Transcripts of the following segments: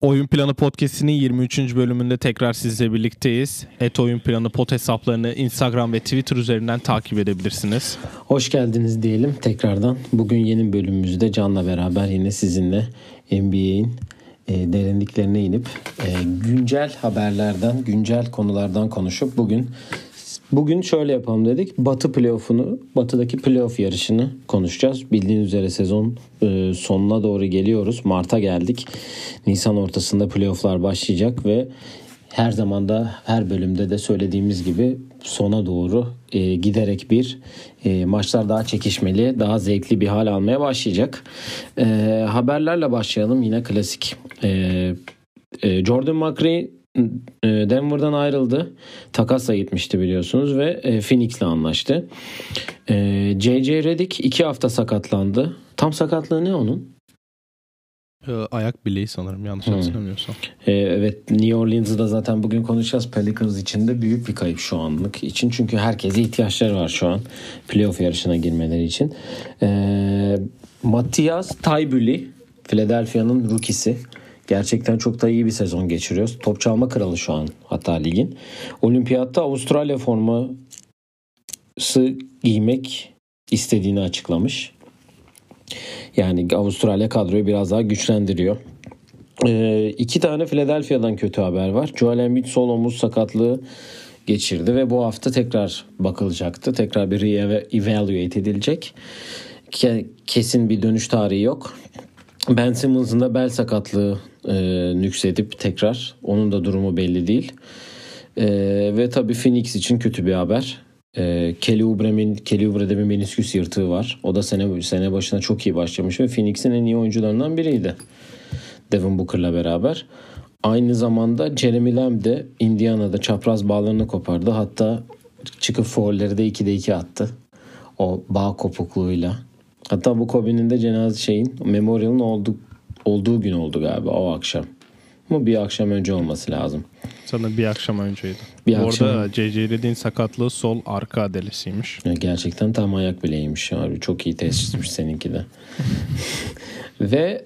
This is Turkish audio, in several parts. Oyun Planı Podcast'inin 23. bölümünde tekrar sizle birlikteyiz. @oyunplanı pod hesaplarını Instagram ve Twitter üzerinden takip edebilirsiniz. Hoş geldiniz diyelim tekrardan. Bugün yeni bölümümüzde Can'la beraber yine sizinle NBA'in derinliklerine inip güncel haberlerden, güncel konulardan konuşup bugün şöyle yapalım dedik. Batı'daki playoff yarışını konuşacağız. Bildiğiniz üzere sezon sonuna doğru geliyoruz. Mart'a geldik. Nisan ortasında playofflar başlayacak ve her zaman da her bölümde de söylediğimiz gibi sona doğru giderek maçlar daha çekişmeli, daha zevkli bir hal almaya başlayacak. Haberlerle başlayalım. Yine klasik. Jordan McRae Denver'dan ayrıldı. Takasla gitmişti biliyorsunuz ve Phoenix'le anlaştı. JJ Redick 2 hafta sakatlandı. Tam sakatlığı ne onun? Ayak bileği sanırım, yanlış hatırlamıyorsam. Evet, New Orleans'ı da zaten bugün konuşacağız. Pelicans için de büyük bir kayıp şu anlık için. Çünkü herkese ihtiyaçları var şu an. Playoff yarışına girmeleri için. Matthias Taibüli, Philadelphia'nın rookie'si. Gerçekten çok da iyi bir sezon geçiriyoruz. Top çalma kralı şu an hatta ligin. Olimpiyatta Avustralya forması giymek istediğini açıklamış. Yani Avustralya kadroyu biraz daha güçlendiriyor. 2 tane Philadelphia'dan kötü haber var. Joel Embiid sol omuz sakatlığı geçirdi ve bu hafta tekrar bakılacaktı. Tekrar bir re-evaluate edilecek. Kesin bir dönüş tarihi yok. Ben Simmons'ın da bel sakatlığı nüksedip tekrar. Onun da durumu belli değil. Ve tabii Phoenix için kötü bir haber. Kelly Oubre'de bir menisküs yırtığı var. O da sene başına çok iyi başlamış ve Phoenix'in en iyi oyuncularından biriydi. Devin Booker'la beraber. Aynı zamanda Jeremy Lamb de Indiana'da çapraz bağlarını kopardı. Hatta çıkıp foulleri de 2'de 2 attı. O bağ kopukluğuyla. Hatta bu Kobe'nin de Memorial'ın olduğu gün oldu galiba, o akşam. Ama bir akşam önce olması lazım. Sanırım bir akşam önceydi. Orada JJ Redick'in sakatlığı sol arka adelesiymiş. Gerçekten tam ayak bileğiymiş abi. Çok iyi teşhismiş seninki de. Ve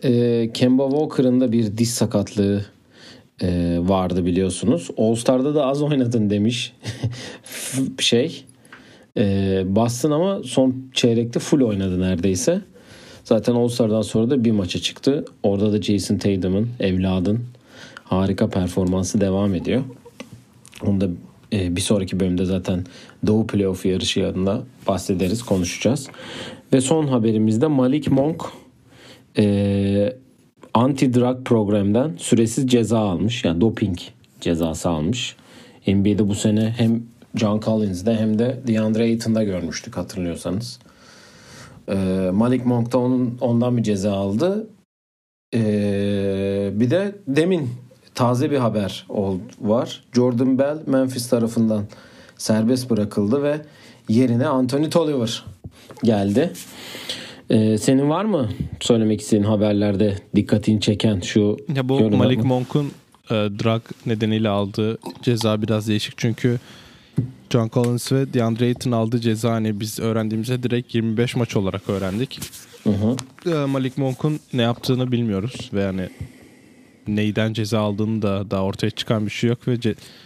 Kemba Walker'ın da bir diz sakatlığı vardı biliyorsunuz. All Star'da da az oynadın demiş. Boston ama son çeyrekte full oynadı neredeyse. Zaten All Star'dan sonra da bir maça çıktı. Orada da Jason Tatum'un, evladın harika performansı devam ediyor. Onu da bir sonraki bölümde zaten Doğu Playoff yarışı yanında bahsederiz, konuşacağız. Ve son haberimizde Malik Monk anti-drug programdan süresiz ceza almış. Yani doping cezası almış. NBA'de bu sene hem John Collins'de hem de DeAndre Ayton'da görmüştük hatırlıyorsanız. Malik Monk da ondan bir ceza aldı. Bir de demin taze bir haber var. Jordan Bell Memphis tarafından serbest bırakıldı ve yerine Anthony Tolliver geldi. Senin var mı söylemek istediğin haberlerde dikkatini çeken şu? Ya bu Malik Monk'un drug nedeniyle aldığı ceza biraz değişik çünkü John Collins ve DeAndre Ayton aldığı ceza hani biz öğrendiğimizde direkt 25 maç olarak öğrendik. Malik Monk'un ne yaptığını bilmiyoruz ve yani neyden ceza aldığını da daha ortaya çıkan bir şey yok ve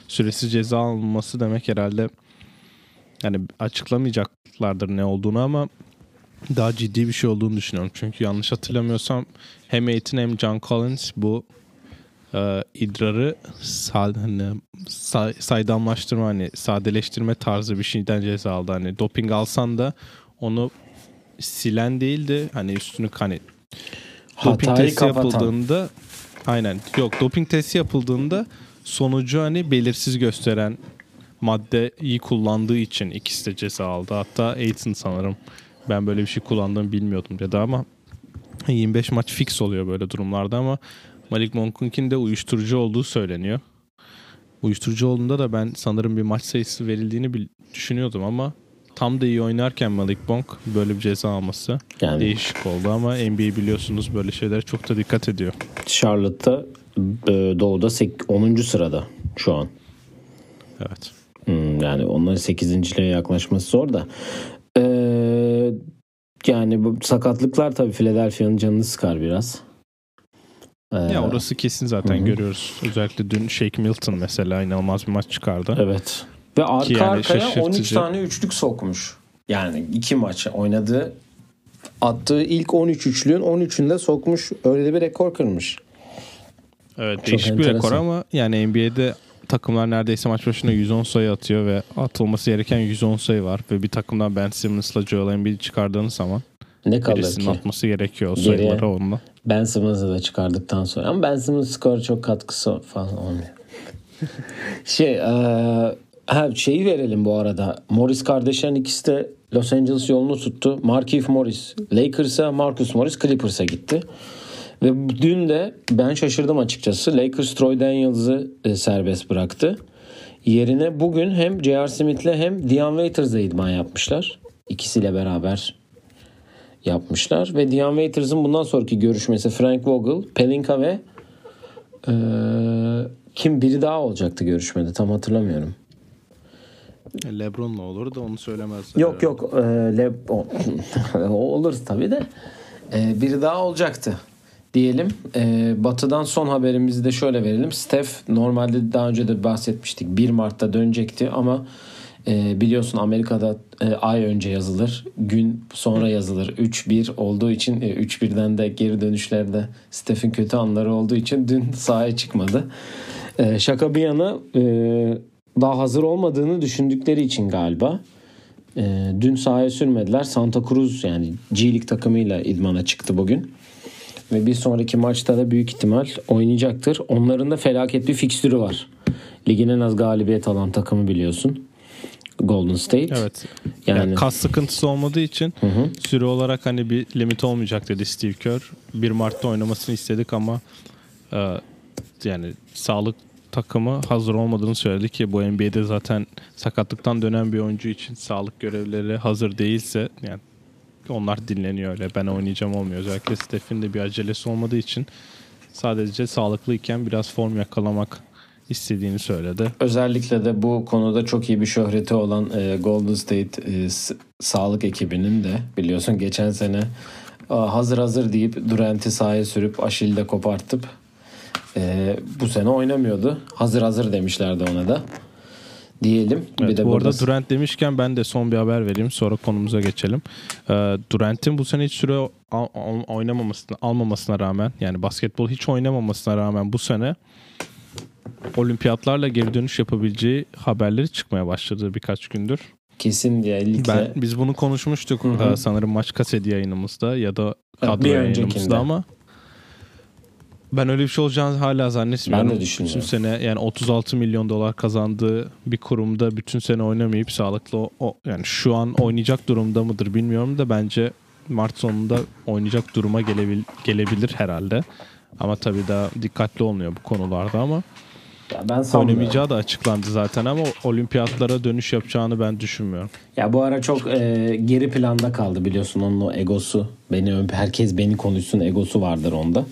süresiz ceza alınması demek herhalde yani açıklamayacaklardır ne olduğunu ama daha ciddi bir şey olduğunu düşünüyorum. Çünkü yanlış hatırlamıyorsam hem Ayton hem John Collins bu idrarı saydamlaştırma hani sadeleştirme tarzı bir şeyden ceza aldı. Hani doping alsan da onu silen değildi. Hani üstünü doping testi kapatan. Yapıldığında aynen yok doping testi yapıldığında sonucu hani belirsiz gösteren maddeyi kullandığı için ikisi de ceza aldı. Hatta Ayton sanırım ben böyle bir şey kullandığımı bilmiyordum dedi ama 25 maç fix oluyor böyle durumlarda ama Malik Monk'unkinin de uyuşturucu olduğu söyleniyor. Uyuşturucu olduğunda da ben sanırım bir maç sayısı verildiğini düşünüyordum ama tam da iyi oynarken Malik Monk böyle bir ceza alması yani değişik oldu ama NBA biliyorsunuz böyle şeylere çok da dikkat ediyor. Charlotte'da Doğu'da 10. sırada şu an. Evet. Yani onların 8.'liğe yaklaşması zor da. Yani bu sakatlıklar tabii Philadelphia'nın canını sıkar biraz. Ya orası kesin zaten görüyoruz. Özellikle dün Shake Milton mesela inanılmaz bir maç çıkardı. Evet. Ve arka yani arkaya şaşırtıcı. 13 tane üçlük sokmuş. Yani iki maç oynadığı, attığı ilk 13 üçlüğün 13'ünde sokmuş. Öyle de bir rekor kırmış. Evet, çok değişik enteresan bir rekor ama yani NBA'de takımlar neredeyse maç başına 110 sayı atıyor ve atılması gereken 110 sayı var ve bir takımdan Ben Simmons'la Joel Embiid'i çıkardığınız zaman ne kalır birisinin ki atması gerekiyor o sayıları onunla. Ben Simmons'ı da çıkardıktan sonra ama Ben Simmons skor çok katkısı falan olmuyor. Şeyi verelim bu arada. Morris kardeşlerin ikisi de Los Angeles yolunu tuttu. Markieff Morris Lakers'a, Marcus Morris Clippers'a gitti. Ve dün de ben şaşırdım açıkçası. Lakers Troy Daniels'ı serbest bıraktı. Yerine bugün hem J.R. Smith'le hem Dion Waiters'la idman yapmışlar. İkisiyle beraber yapmışlar. Ve Dion Waiters'ın bundan sonraki görüşmesi Frank Vogel, Pelinka ve kim biri daha olacaktı görüşmede, tam hatırlamıyorum. LeBron'la olur da onu söylemezler. Yok olur tabii de biri daha olacaktı diyelim. Batı'dan son haberimizi de şöyle verelim. Steph normalde daha önce de bahsetmiştik, 1 Mart'ta dönecekti ama biliyorsun Amerika'da ay önce yazılır, gün sonra yazılır. 3-1 olduğu için 3-1'den de geri dönüşlerde Steph'in kötü anları olduğu için dün sahaya çıkmadı. Şaka bir yana daha hazır olmadığını düşündükleri için galiba dün sahaya sürmediler. Santa Cruz yani G League takımıyla idmana çıktı bugün. Ve bir sonraki maçta da büyük ihtimal oynayacaktır. Onların da felaket bir fikstürü var. Ligin en az galibiyet alan takımı biliyorsun, Golden State. Evet. Yani kas sıkıntısı olmadığı için süre olarak hani bir limit olmayacak dedi Steve Kerr. 1 Mart'ta oynamasını istedik ama yani sağlık takımı hazır olmadığını söyledi ki bu NBA'de zaten sakatlıktan dönen bir oyuncu için sağlık görevlileri hazır değilse yani onlar dinleniyor, öyle ben oynayacağım olmuyor. Özellikle Steph'in de bir acelesi olmadığı için sadece sağlıklıyken biraz form yakalamak istediğini söyledi. Özellikle de bu konuda çok iyi bir şöhreti olan Golden State sağlık ekibinin de biliyorsun geçen sene hazır deyip Durant'i sahaya sürüp Aşil'i de kopartıp bu sene oynamıyordu. Hazır demişlerdi ona da. Diyelim. Evet, bir de bu arada Durant demişken ben de son bir haber vereyim. Sonra konumuza geçelim. Durant'in bu sene hiç süre almamasına rağmen, yani basketbol hiç oynamamasına rağmen bu sene olimpiyatlarla geri dönüş yapabileceği haberleri çıkmaya başladı birkaç gündür. Kesin diye. Biz bunu konuşmuştuk sanırım maç kaseti yayınımızda ya da kadro yayınımızda ama ben öyle bir şey olacağını hala zannetmiyorum. Ben de düşünüyorum. Bütün sene yani $36 milyon kazandığı bir kurumda bütün sene oynamayıp sağlıklı yani şu an oynayacak durumda mıdır bilmiyorum da bence Mart sonunda oynayacak duruma gelebilir herhalde. Ama tabii daha dikkatli olmuyor bu konularda ama oynamayacağı da açıklandı zaten ama olimpiyatlara dönüş yapacağını ben düşünmüyorum. Ya bu ara çok geri planda kaldı biliyorsun, onun o egosu. Herkes beni konuşsun egosu vardır onda.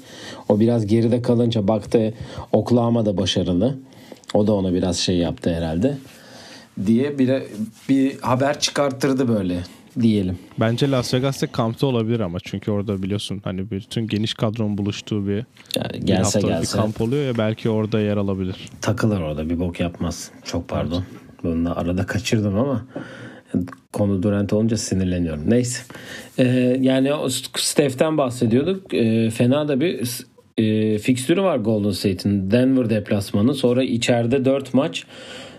O biraz geride kalınca baktı Oklahoma da başarılı. O da ona biraz şey yaptı herhalde diye bir haber çıkarttırdı böyle diyelim. Bence Las Vegas'ta kampta olabilir ama çünkü orada biliyorsun hani bütün geniş kadronun buluştuğu bir haftalık bir kamp oluyor ya, belki orada yer alabilir. Takılır orada, bir bok yapmaz. Çok pardon. Evet. Bunu da arada kaçırdım ama konu Durant olunca sinirleniyorum. Neyse. Yani Steph'ten bahsediyorduk. Fena da bir fikstürü var Golden State'in. Denver deplasmanı, sonra içeride 4 maç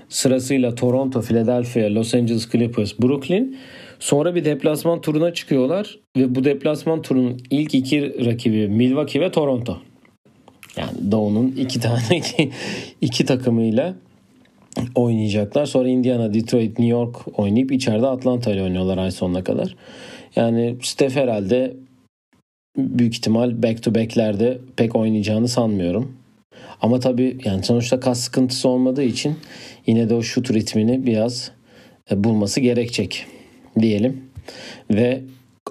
sırasıyla Toronto, Philadelphia, Los Angeles Clippers, Brooklyn. Sonra bir deplasman turuna çıkıyorlar ve bu deplasman turunun ilk 2 rakibi Milwaukee ve Toronto. Yani Doğu'nun iki takımıyla oynayacaklar. Sonra Indiana, Detroit, New York oynayıp içeride Atlanta ile oynuyorlar ay sonuna kadar. Yani Steph herhalde büyük ihtimal back to back'lerde pek oynayacağını sanmıyorum. Ama tabii yani sonuçta kas sıkıntısı olmadığı için yine de o şut ritmini biraz bulması gerekecek diyelim. Ve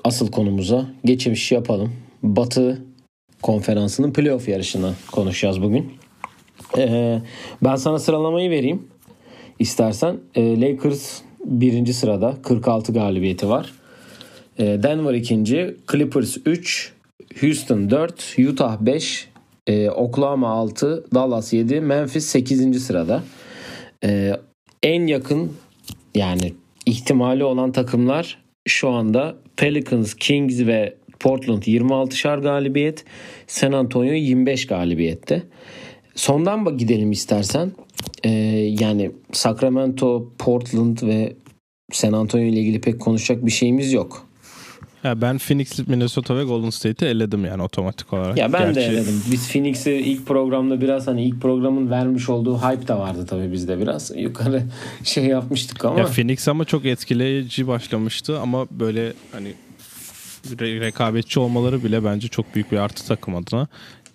asıl konumuza geçiş yapalım. Batı konferansının playoff yarışını konuşacağız bugün. Ben sana sıralamayı vereyim. istersen. Lakers 1. sırada 46 galibiyeti var. Denver 2. Clippers 3. Houston 4. Utah 5. Oklahoma 6. Dallas 7. Memphis 8. sırada. En yakın yani ihtimali olan takımlar şu anda Pelicans, Kings ve Portland 26'şar galibiyet. San Antonio 25 galibiyette. Sondan gidelim istersen. Yani Sacramento, Portland ve San Antonio ile ilgili pek konuşacak bir şeyimiz yok. Ya ben Phoenix, Minnesota ve Golden State'i eledim yani otomatik olarak. Ya ben de eledim. Biz Phoenix'i ilk programda biraz hani ilk programın vermiş olduğu hype da vardı tabii bizde biraz. Yukarı şey yapmıştık ama. Ya Phoenix ama çok etkileyici başlamıştı ama böyle hani rekabetçi olmaları bile bence çok büyük bir artı takım adına.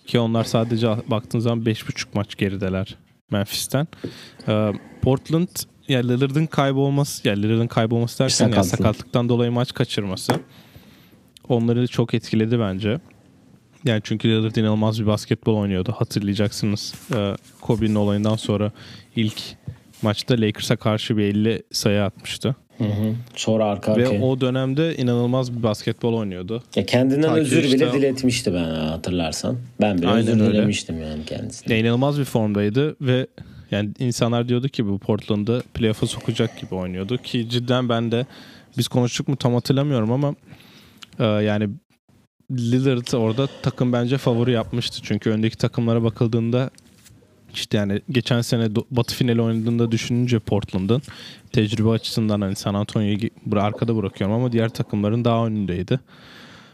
Ki onlar sadece baktığın zaman 5.5 maç gerideler Memphis'ten. Portland ya Lillard'ın kaybolması derken yani sakatlıktan dolayı maç kaçırması onları çok etkiledi bence. Yani çünkü Lillard inanılmaz bir basketbol oynuyordu. Hatırlayacaksınız Kobe'nin olayından sonra ilk maçta Lakers'a karşı bir 50 sayı atmıştı. Hı. Sonra arka arkaya. Ve o dönemde inanılmaz bir basketbol oynuyordu. Ya kendinden özür bile diletmişti ben hatırlarsan. Ben bile özür dilemiştim yani kendisine. İnanılmaz bir formdaydı ve yani insanlar diyordu ki bu Portland'ı playoff'a sokacak gibi oynuyordu ki cidden ben de biz konuştuk mu tam hatırlamıyorum ama yani Lillard orada takım bence favori yapmıştı. Çünkü öndeki takımlara bakıldığında işte yani geçen sene Batı finali oynadığında düşününce Portland'ın tecrübe açısından hani San Antonio'yu arkada bırakıyorum ama diğer takımların daha önündeydi.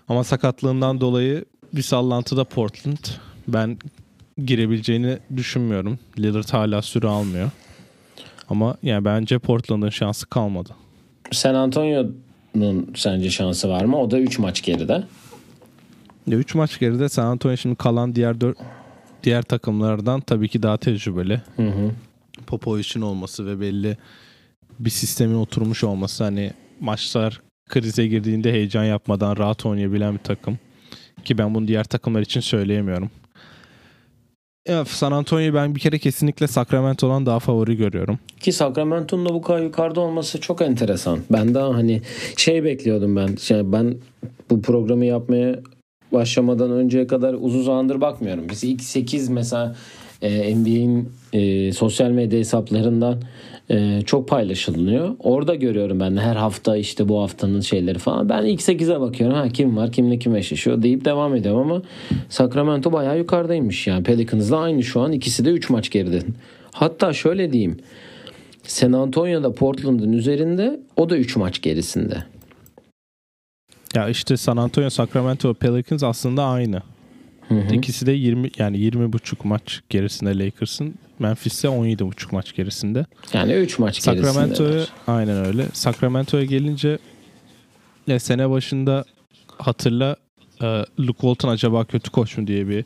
Ama sakatlığından dolayı bir sallantıda Portland ben girebileceğini düşünmüyorum. Lillard hala süre almıyor. Ama yani bence Portland'ın şansı kalmadı. San Antonio'nun sence şansı var mı? O da 3 maç geride. 3 maç geride. San Antonio şimdi kalan diğer takımlardan tabii ki daha tecrübeli. Hı. Popovic'in olması ve belli bir sistemin oturmuş olması. Hani maçlar krize girdiğinde heyecan yapmadan rahat oynayabilen bir takım. Ki ben bunu diğer takımlar için söyleyemiyorum. Ya San Antonio'yu ben bir kere kesinlikle Sacramento'dan daha favori görüyorum. Ki Sacramento'nun da bu kadar yukarıda olması çok enteresan. Ben daha hani şey bekliyordum ben. Yani ben bu programı yapmaya başlamadan önceye kadar uzun zamandır bakmıyorum. Biz ilk 8 mesela NBA'in sosyal medya hesaplarından çok paylaşılıyor. Orada görüyorum ben her hafta işte bu haftanın şeyleri falan. Ben ilk 8'e bakıyorum. Ha kim var, kimle kim eşleşiyor deyip devam ediyorum ama Sacramento bayağı yukarıdaymış yani. Pelicans'la aynı şu an. İkisi de 3 maç geride. Hatta şöyle diyeyim. San Antonio'da Portland'ın üzerinde, o da 3 maç gerisinde. Ya işte San Antonio, Sacramento, Pelicans aslında aynı. Hı. İkisi de 20.5 maç gerisinde Lakers'ın. Memphis ise 17.5 maç gerisinde. Yani 3 maç gerisinde. Aynen öyle. Sacramento'ya gelince sene başında hatırla Luke Walton acaba kötü koç mu diye bir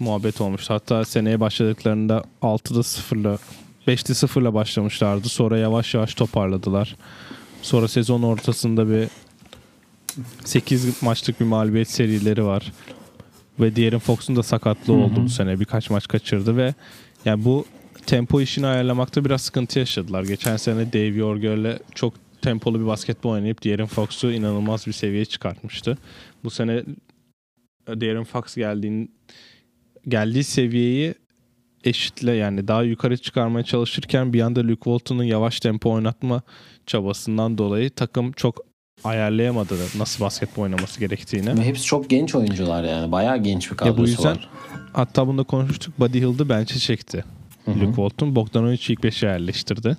muhabbet olmuştu. Hatta seneye başladıklarında 5'te 0'la başlamışlardı. Sonra yavaş yavaş toparladılar. Sonra sezon ortasında bir 8 maçlık bir mağlubiyet serileri var. Ve De'Aaron Fox'un da sakatlığı oldu bu sene. Birkaç maç kaçırdı ve yani bu tempo işini ayarlamakta biraz sıkıntı yaşadılar. Geçen sene Dave Yorger'le çok tempolu bir basketbol oynayıp De'Aaron Fox'u inanılmaz bir seviyeye çıkartmıştı. Bu sene De'Aaron Fox geldiği seviyeyi eşitle yani daha yukarı çıkarmaya çalışırken bir anda Luke Walton'un yavaş tempo oynatma çabasından dolayı takım çok ayarlayamadı nasıl basketbol oynaması gerektiğini. Ve hepsi çok genç oyuncular yani. Bayağı genç bir kadrosu var. Bu yüzden var. Hatta bunu da konuştuk. Buddy Hield'ı bench'e çekti. Hı-hı. Luke Walton. Bogdanovic'i ilk 5'e yerleştirdi.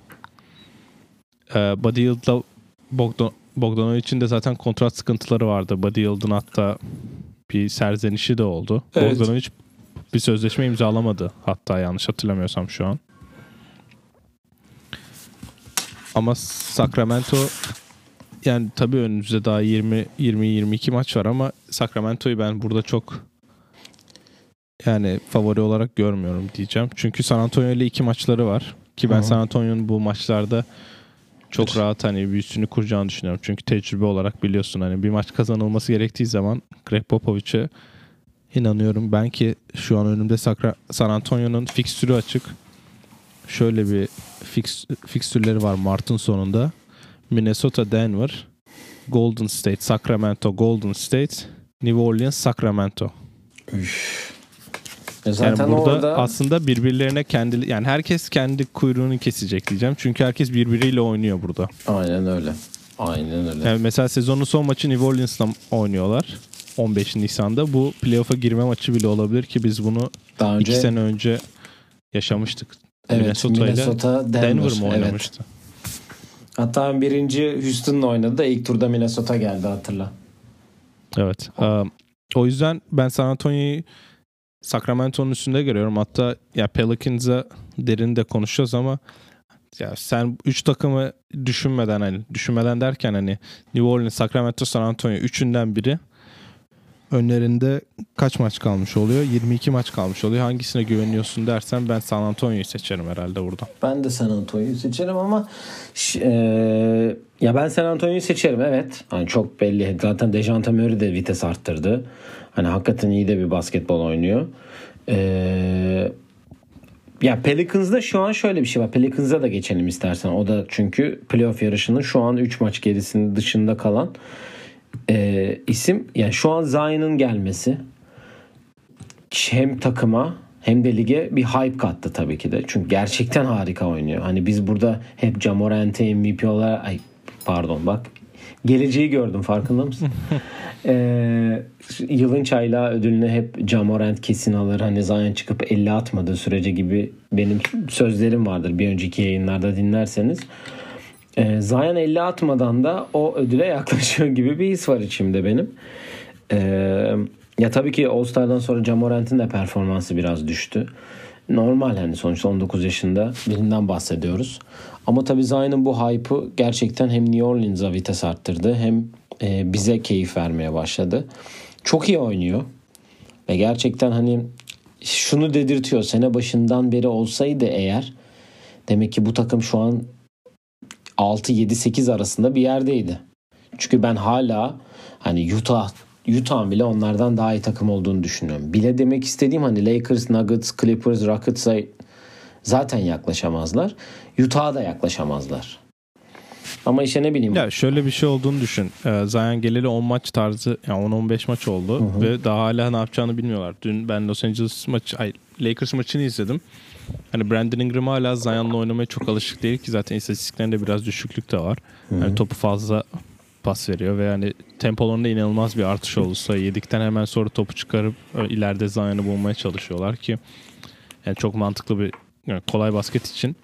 Buddy Hield'la Bogdanovic'in de zaten kontrat sıkıntıları vardı. Buddy Hield'ın hatta bir serzenişi de oldu. Evet. Bogdanovic bir sözleşme imzalamadı. Hatta yanlış hatırlamıyorsam şu an. Ama Sacramento yani tabii önümüzde daha 20-22 maç var ama Sacramento'yu ben burada çok yani favori olarak görmüyorum diyeceğim. Çünkü San Antonio ile 2 maçları var ki ben San Antonio'nun bu maçlarda çok rahat hani bir üstünü kuracağını düşünüyorum. Çünkü tecrübe olarak biliyorsun hani bir maç kazanılması gerektiği zaman Greg Popovich'e inanıyorum. Ben ki şu an önümde San Antonio'nun fikstürü açık. Şöyle bir fikstürleri var Mart'ın sonunda. Minnesota, Denver, Golden State, Sacramento, Golden State, New Orleans, Sacramento. Üff. Zaten yani burada orada... aslında birbirlerine kendi, yani herkes kendi kuyruğunu kesecek diyeceğim. Çünkü herkes birbiriyle oynuyor burada. Aynen öyle. Aynen öyle. Yani mesela sezonun son maçı New Orleans'la oynuyorlar. 15 Nisan'da. Bu playoff'a girme maçı bile olabilir ki biz bunu 2 sene önce yaşamıştık. Evet, Minnesota Denver mı oynamıştı? Evet. Hatta birinci Houston'la oynadı da ilk turda Minnesota geldi, hatırla. Evet. O yüzden ben San Antonio'yu Sacramento'nun üstünde görüyorum. Hatta ya Pelicans'a derin de konuşacağız ama ya sen 3 takımı düşünmeden, hani düşünmeden derken hani New Orleans, Sacramento, San Antonio 3'ünden biri. Önlerinde kaç maç kalmış oluyor? 22 maç kalmış oluyor. Hangisine güveniyorsun dersen ben San Antonio'yu seçerim herhalde burada. Ben de San Antonio'yu seçerim ama ya ben San Antonio'yu seçerim, evet. Hani çok belli. Zaten Dejante Murray de vites arttırdı. Hani hakikaten iyi de bir basketbol oynuyor. Ya Pelicans'da şu an şöyle bir şey var. Pelicans'a da geçelim istersen. O da çünkü playoff yarışının şu an 3 maç gerisinin dışında kalan isim. Yani şu an Zion'ın gelmesi hem takıma hem de lige bir hype kattı tabii ki de. Çünkü gerçekten harika oynuyor. Hani biz burada hep Ja Morant'e MVP olarak... Ay pardon bak. Geleceği gördüm, farkında mısın? Yılın çaylağı ödülünü hep Ja Morant kesin alır. Hani Zion çıkıp 50 atmadığı sürece gibi benim sözlerim vardır. Bir önceki yayınlarda dinlerseniz. Zion 50 atmadan da o ödüle yaklaşıyor gibi bir his var içimde benim. Ya tabii ki All Star'dan sonra Ja Morant'ın da performansı biraz düştü. Normal, hani sonuçta 19 yaşında birinden bahsediyoruz. Ama tabii Zion'ın bu hype'ı gerçekten hem New Orleans'a vites arttırdı hem bize keyif vermeye başladı. Çok iyi oynuyor. Ve gerçekten hani şunu dedirtiyor. Sene başından beri olsaydı eğer, demek ki bu takım şu an 6-7-8 arasında bir yerdeydi. Çünkü ben hala hani Utah'ın bile onlardan daha iyi takım olduğunu düşünüyorum. Bile demek istediğim hani Lakers, Nuggets, Clippers, Rockets'a zaten yaklaşamazlar. Utah'a da yaklaşamazlar. Ama işte ne bileyim. Ya şöyle bir şey olduğunu düşün. Zion geleli 10 maç tarzı, yani 10-15 maç oldu. Hı-hı. Ve daha hala ne yapacağını bilmiyorlar. Dün ben Lakers maçını izledim. Hani Brandon Ingram hala Zion'la oynamaya çok alışık değil ki, zaten istatistiklerinde biraz düşüklük de var. Yani topu fazla pas veriyor ve yani tempolarında inanılmaz bir artış oldu. Sayı yedikten hemen sonra topu çıkarıp ileride Zion'ı bulmaya çalışıyorlar ki yani çok mantıklı bir, yani kolay basket için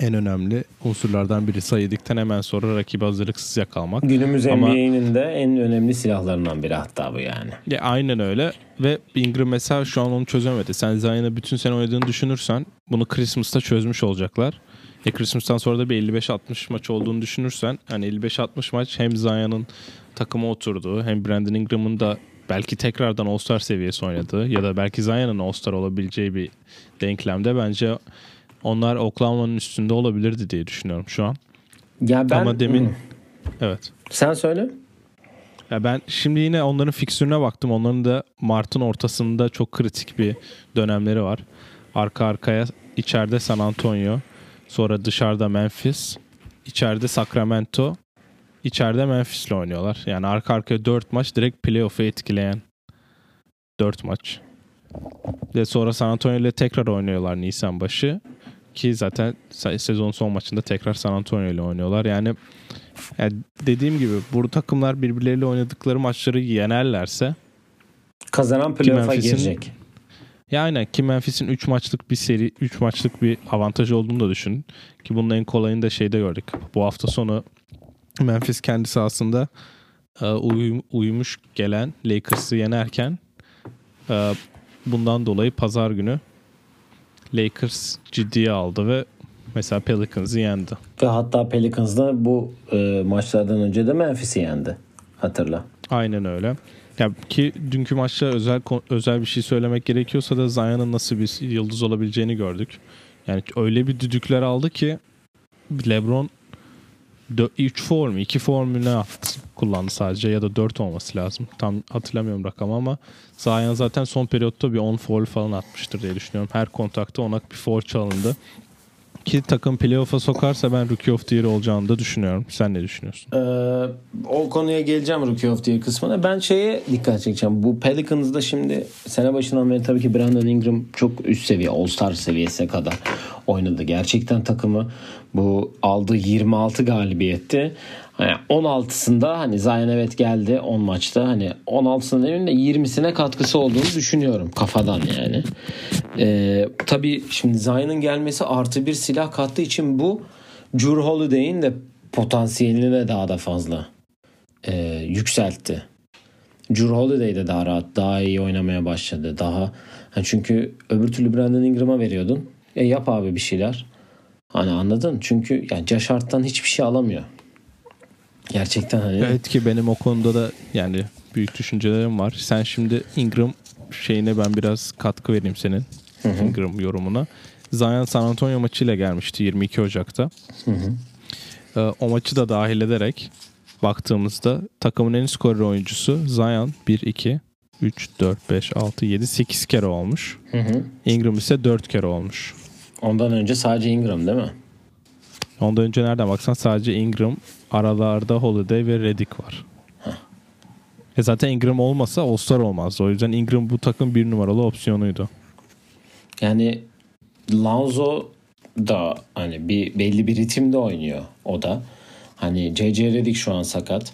en önemli unsurlardan biri sayı yedikten hemen sonra rakibi hazırlıksız yakalamak. Günümüz NBA'nin de en önemli silahlarından biri hatta bu yani. Ya aynen öyle ve Ingram mesela şu an onu çözemedi. Sen Zion'ı bütün sene oynadığını düşünürsen bunu Christmas'ta çözmüş olacaklar. Christmas'tan sonra da bir 55-60 maç olduğunu düşünürsen, hani 55-60 maç hem Zion'ın takıma oturduğu hem Brandon Ingram'ın da belki tekrardan All Star seviyesi oynadığı ya da belki Zion'ın All Star olabileceği bir denklemde bence onlar Oklahoma'nın üstünde olabilirdi diye düşünüyorum şu an. Ya ben, ama demin evet. Sen söyle. Ya ben şimdi yine onların fikstürüne baktım. Onların da Mart'ın ortasında çok kritik bir dönemleri var. Arka arkaya içeride San Antonio, sonra dışarıda Memphis, içeride Sacramento, içeride Memphis'le oynuyorlar. Yani arka arkaya 4 maç direkt playoff'u etkileyen 4 maç. Ve sonra San Antonio ile tekrar oynuyorlar Nisan başı. Ki zaten sezonun son maçında tekrar San Antonio ile oynuyorlar. Yani dediğim gibi bu takımlar birbirleriyle oynadıkları maçları yenerlerse kazanan playoff'a girecek. Ya aynen ki Memphis'in 3 maçlık bir seri, 3 maçlık bir avantajı olduğunu da düşün. Ki bunun en kolayını da şeyde gördük. Bu hafta sonu Memphis kendi sahasında uyumuş gelen Lakers'ı yenerken bundan dolayı pazar günü Lakers ciddiye aldı ve mesela Pelicans'ı yendi. Ve hatta Pelicans'da bu maçlardan önce de Memphis'i yendi. Hatırla. Aynen öyle. Ya ki dünkü maçta özel bir şey söylemek gerekiyorsa da Zion'ın nasıl bir yıldız olabileceğini gördük. Yani öyle bir düdükler aldı ki LeBron 3 formu, 2 formülü kullandı sadece ya da 4 olması lazım. Tam hatırlamıyorum rakamı ama Zion zaten son periyotta bir 10 foul falan atmıştır diye düşünüyorum. Her kontakta ona bir foul çalındı. ki takım playoff'a sokarsa ben Rookie of the Year olacağını da düşünüyorum. Sen ne düşünüyorsun? O konuya geleceğim Rookie of the Year kısmına. Ben şeye dikkat çekeceğim. Bu Pelicans'da şimdi sene başından beri tabii ki Brandon Ingram çok üst seviye, All Star seviyesine kadar oynadı. Gerçekten takımı bu aldığı 26 galibiyetti. Yani 16'sında hani Zion evet geldi 10 maçta, hani 16'sının önünde 20'sine katkısı olduğunu düşünüyorum kafadan yani. Tabii şimdi Zion'ın gelmesi artı bir silah kattığı için bu Jrue Holiday'in de potansiyelini daha da fazla yükseltti. Jrue Holiday de daha rahat, daha iyi oynamaya başladı. Daha yani çünkü öbür türlü Brandon Ingram'a veriyordun. Yap abi bir şeyler. Hani anladın? Çünkü yani Josh Hart'tan hiçbir şey alamıyor. Gerçekten hani. Evet ki benim o konuda da yani büyük düşüncelerim var. Sen şimdi Ingram şeyine ben biraz katkı vereyim senin. Hı-hı. Ingram yorumuna. Zion San Antonio maçıyla gelmişti 22 Ocak'ta. O maçı da dahil ederek baktığımızda takımın en skorer oyuncusu Zion 1-2 3, 4, 5, 6, 7, 8 kere olmuş. Hı-hı. Ingram ise 4 kere olmuş. Ondan önce sadece Ingram değil mi? Ondan önce nereden baksan sadece Ingram, aralarda Holiday ve Redick var. Zaten Ingram olmasa All Star olmazdı. O yüzden Ingram bu takım bir numaralı opsiyonuydu. Yani Lonzo da hani bir belli bir ritimde oynuyor o da. Hani JJ Redick şu an sakat.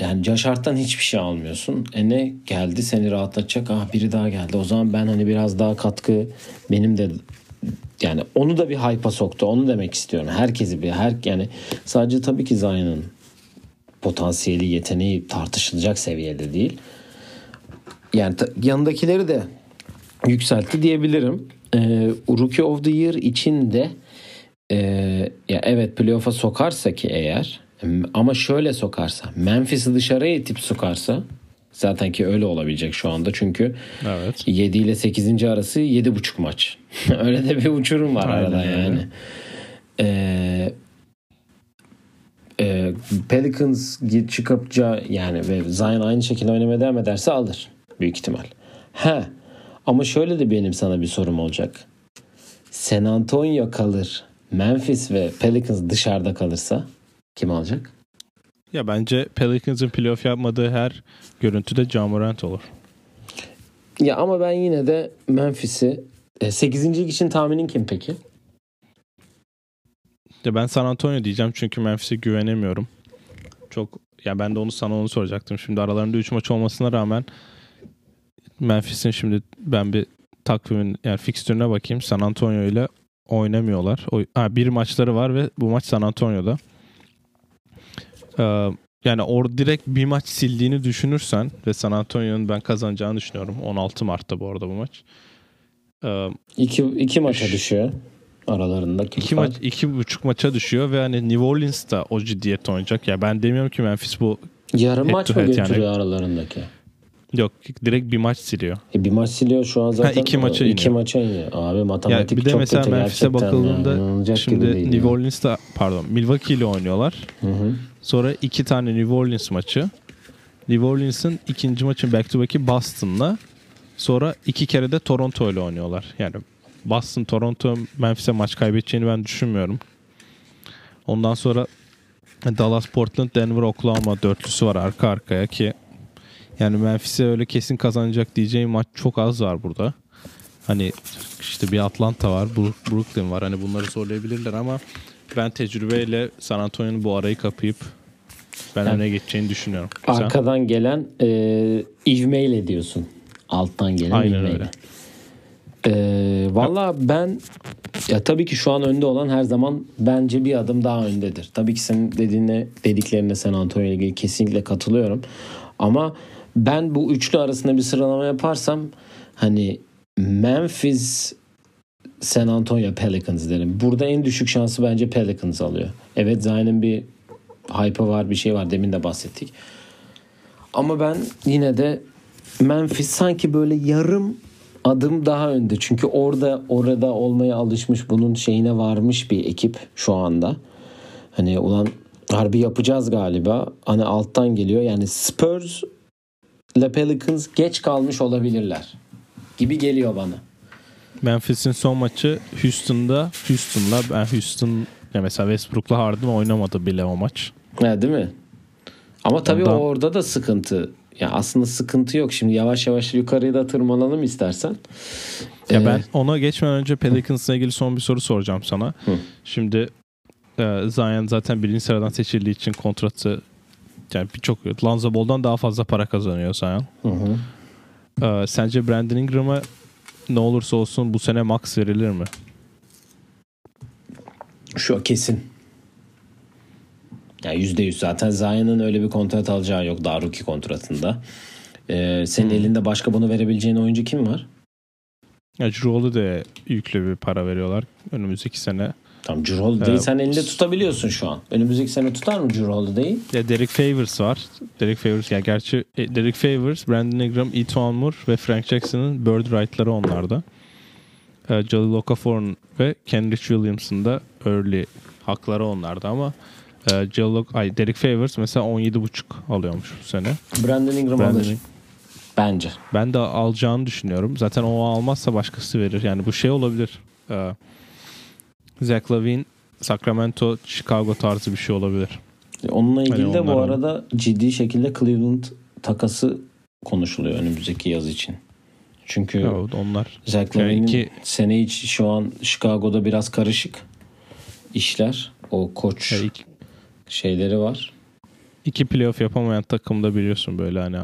Yani Josh Hart'tan hiçbir şey almıyorsun. Ne geldi seni rahatlatacak? Ah biri daha geldi. O zaman ben hani biraz daha katkı benim de yani onu da bir hype'a soktu. Onu demek istiyorum. Herkesi bir yani sadece tabii ki Zion'ın potansiyeli, yeteneği tartışılacak seviyede değil. Yani yanındakileri de yükseltti diyebilirim. Rookie of the Year için de ya evet playoff'a sokarsa ki eğer ama şöyle sokarsa Memphis'i dışarıya itip sokarsa zaten ki öyle olabilecek şu anda çünkü evet. 7 ile 8. arası 7.5 maç. Öyle de bir uçurum var aynen, arada yani. Pelicans çıkıp yani ve Zion aynı şekilde oynamaya devam ederse alır büyük ihtimal. Ama şöyle de benim sana bir sorum olacak. San Antonio kalır, Memphis ve Pelicans dışarıda kalırsa kim alacak? Ya bence Pelicans'ın playoff yapmadığı her görüntüde Ja Morant olur. Ya ama ben yine de Memphis'i 8. lig için tahminin kim peki? Ya ben San Antonio diyeceğim çünkü Memphis'e güvenemiyorum. Çok ya ben de onu soracaktım. Şimdi aralarında 3 maç olmasına rağmen Memphis'in şimdi ben bir takvimin yani fikstürüne bakayım. San Antonio ile oynamıyorlar. Bir maçları var ve bu maç San Antonio'da. Yani direkt bir maç sildiğini düşünürsen ve San Antonio'nun ben kazanacağını düşünüyorum. 16 Mart'ta bu arada bu maç. İki maça düşüyor. Aralarında iki buçuk maça düşüyor ve hani New Orleans da o ciddiyet oynayacak. Ya ben demiyorum ki Memphis bu yarım maç mı götürüyor yani. Aralarındaki? Yok direkt bir maç siliyor. Bir maç siliyor şu an zaten. İki maça iniyor. Abi matematik yani bir çok kötü. Bir de mesela Memphis'e bakıldığında yani. Şimdi New Orleans'da Milwaukee ile oynuyorlar. Hı. Sonra iki tane New Orleans maçı. New Orleans'ın ikinci maçın back to back'i Boston'la. Sonra iki kere de Toronto ile oynuyorlar. Yani Boston, Toronto, Memphis'e maç kaybedeceğini ben düşünmüyorum. Ondan sonra Dallas, Portland, Denver, Oklahoma dörtlüsü var arka arkaya ki yani Memphis'e öyle kesin kazanacak diyeceğim maç çok az var burada. Hani işte bir Atlanta var, Brooklyn var. Hani bunları zorlayabilirler ama ben tecrübeyle San Antonio'nun bu arayı kapayıp ben öne geçeceğini düşünüyorum. Arkadan gelen ivmeyle diyorsun. Alttan gelen aynen ivmeyle. Öyle. Valla ben ya tabii ki şu an önde olan her zaman bence bir adım daha öndedir. Tabii ki senin dediklerine San Antonio ile ilgili kesinlikle katılıyorum. Ama ben bu üçlü arasında bir sıralama yaparsam hani Memphis, San Antonio, Pelicans derim. Burada en düşük şansı bence Pelicans alıyor. Evet Zion'ın bir hype'ı var, bir şey var. Demin de bahsettik. Ama ben yine de Memphis sanki böyle yarım adım daha önde. Çünkü orada olmaya alışmış, bunun şeyine varmış bir ekip şu anda. Hani ulan harbi yapacağız galiba. Hani alttan geliyor. Yani Spurs ile Pelicans geç kalmış olabilirler gibi geliyor bana. Memphis'in son maçı Houston'la. Houston ya mesela Westbrook'la Harden oynamadı bile o maç. Evet, değil mi? Ama tabii ondan... orada da sıkıntı. Yani aslında sıkıntı yok. Şimdi yavaş yavaş yukarıya da tırmanalım istersen. Ya ben ona geçmeden önce Pelicans'la ilgili son bir soru soracağım sana. Hı. Şimdi Zion zaten birinci sıradan seçildiği için kontratı, yani birçok Lonzo Ball'dan daha fazla para kazanıyor Zion. Hı. Sence Brandon Ingram'a ne olursa olsun bu sene max verilir mi? Şu kesin. Ya %100 zaten Zion'ın öyle bir kontrat alacağı yok daha rookie kontratında. Senin elinde başka bunu verebileceğin oyuncu kim var? Ya Cirol'u da yüklü bir para veriyorlar önümüzdeki sene. Tamam, Cirol değil sen elinde tutabiliyorsun şu an. Önümüzdeki sene tutar mı Cirol'u değil? Ya Derrick Favors var. Derrick Favors ya yani gerçi Derrick Favors, Brandon Ingram, E'Twaun Moore ve Frank Jackson'ın bird right'ları onlarda. Jahlil Okafor'un ve Kenrich Williams'ın da early hakları onlarda ama Derrick Favors mesela 17.5 alıyormuş bu sene. Brandon Ingram alır. Bence. Ben de alacağını düşünüyorum. Zaten o almazsa başkası verir. Yani bu şey olabilir. Zach LaVine, Sacramento, Chicago tarzı bir şey olabilir. Onunla ilgili yani de bu arada ciddi şekilde Cleveland takası konuşuluyor önümüzdeki yaz için. Çünkü evet, onlar. Zach LaVine'in sene içi şu an Chicago'da biraz karışık işler. O koç şeyleri var. İki playoff yapamayan takımda biliyorsun böyle hani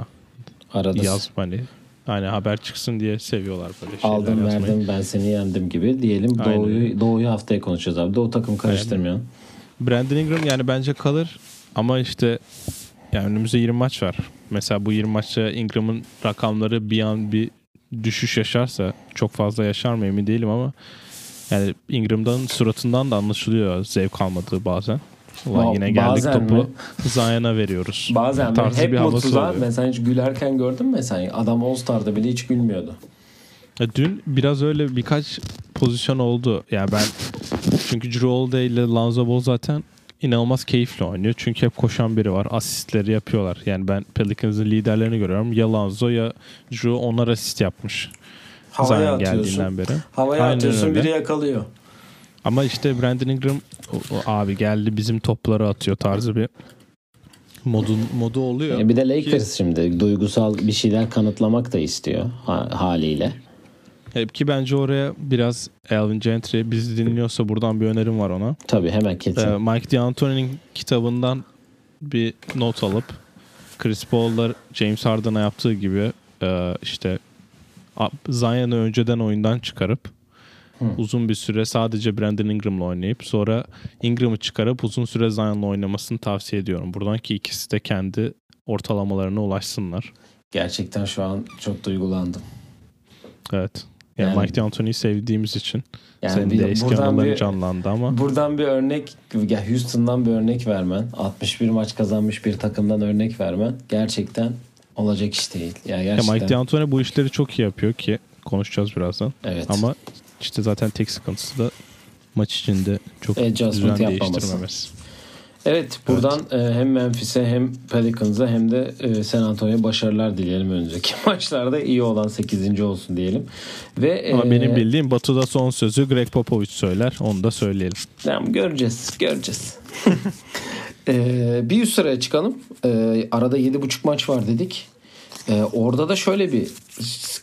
arada yaz hani haber çıksın diye seviyorlar böyle şeyler. Aldım yazmayı. Verdim ben seni yendim gibi diyelim. Aynen. Doğu'yu haftaya konuşacağız abi. Doğu takım karıştırmıyor. Brandon Ingram yani bence kalır ama işte yani önümüzde 20 maç var. Mesela bu 20 maçta Ingram'ın rakamları bir an bir düşüş yaşarsa çok fazla yaşar mı emin değilim ama yani Ingram'dan suratından da anlaşılıyor zevk almadığı bazen. Ulan yine geldik topu Zion'a veriyoruz. Bazen mi? Hep mutsuzlar. Mesela hiç gülerken gördün mü mesela? Adam All Star'da bile hiç gülmüyordu. Dün biraz öyle birkaç pozisyon oldu. Yani ben çünkü Jrue Holiday ile Lonzo Ball zaten inanılmaz keyifli oynuyor. Çünkü hep koşan biri var. Asistleri yapıyorlar. Yani ben Pelicans'ın liderlerini görüyorum. Ya Lonzo ya Jrue onar asist yapmış. Havaya Zion geldiğinden beri. Havaya aynen atıyorsun öyle. Biri yakalıyor. Ama işte Brandon Ingram abi geldi bizim topları atıyor tarzı bir modu oluyor. Bir de Lakers şimdi duygusal bir şeyler kanıtlamak da istiyor haliyle. Hep ki bence oraya biraz Elvin Gentry bizi dinliyorsa buradan bir önerim var ona. Tabii hemen kesin. Mike D'Antoni'nin kitabından bir not alıp Chris Paul'lar James Harden'a yaptığı gibi işte Zion'ı önceden oyundan çıkarıp uzun bir süre sadece Brandon Ingram'la oynayıp sonra Ingram'ı çıkarıp uzun süre Zion'la oynamasını tavsiye ediyorum. Buradan ki ikisi de kendi ortalamalarına ulaşsınlar. Gerçekten şu an çok duygulandım. Evet. Yani Mike D'Antoni'yi sevdiğimiz için. Yani senin de eski anıların canlandı ama. Buradan bir örnek, Houston'dan bir örnek vermen, 61 maç kazanmış bir takımdan örnek vermen gerçekten olacak iş değil. Yani gerçekten... Mike D'Antoni bu işleri çok iyi yapıyor ki konuşacağız birazdan. Evet. Ama İşte zaten tek sıkıntısı da maç içinde çok düzen değiştirmemesi. Evet, buradan hem Memphis'e hem Pelicans'a hem de San Antonio'ya başarılar dileyelim önümüzdeki maçlarda. İyi olan 8. olsun diyelim. Ve ama benim bildiğim Batı'da son sözü Greg Popovich söyler. Onu da söyleyelim. Tamam, göreceğiz. Bir üst sıraya çıkalım. Arada 7.5 maç var dedik. Orada da şöyle bir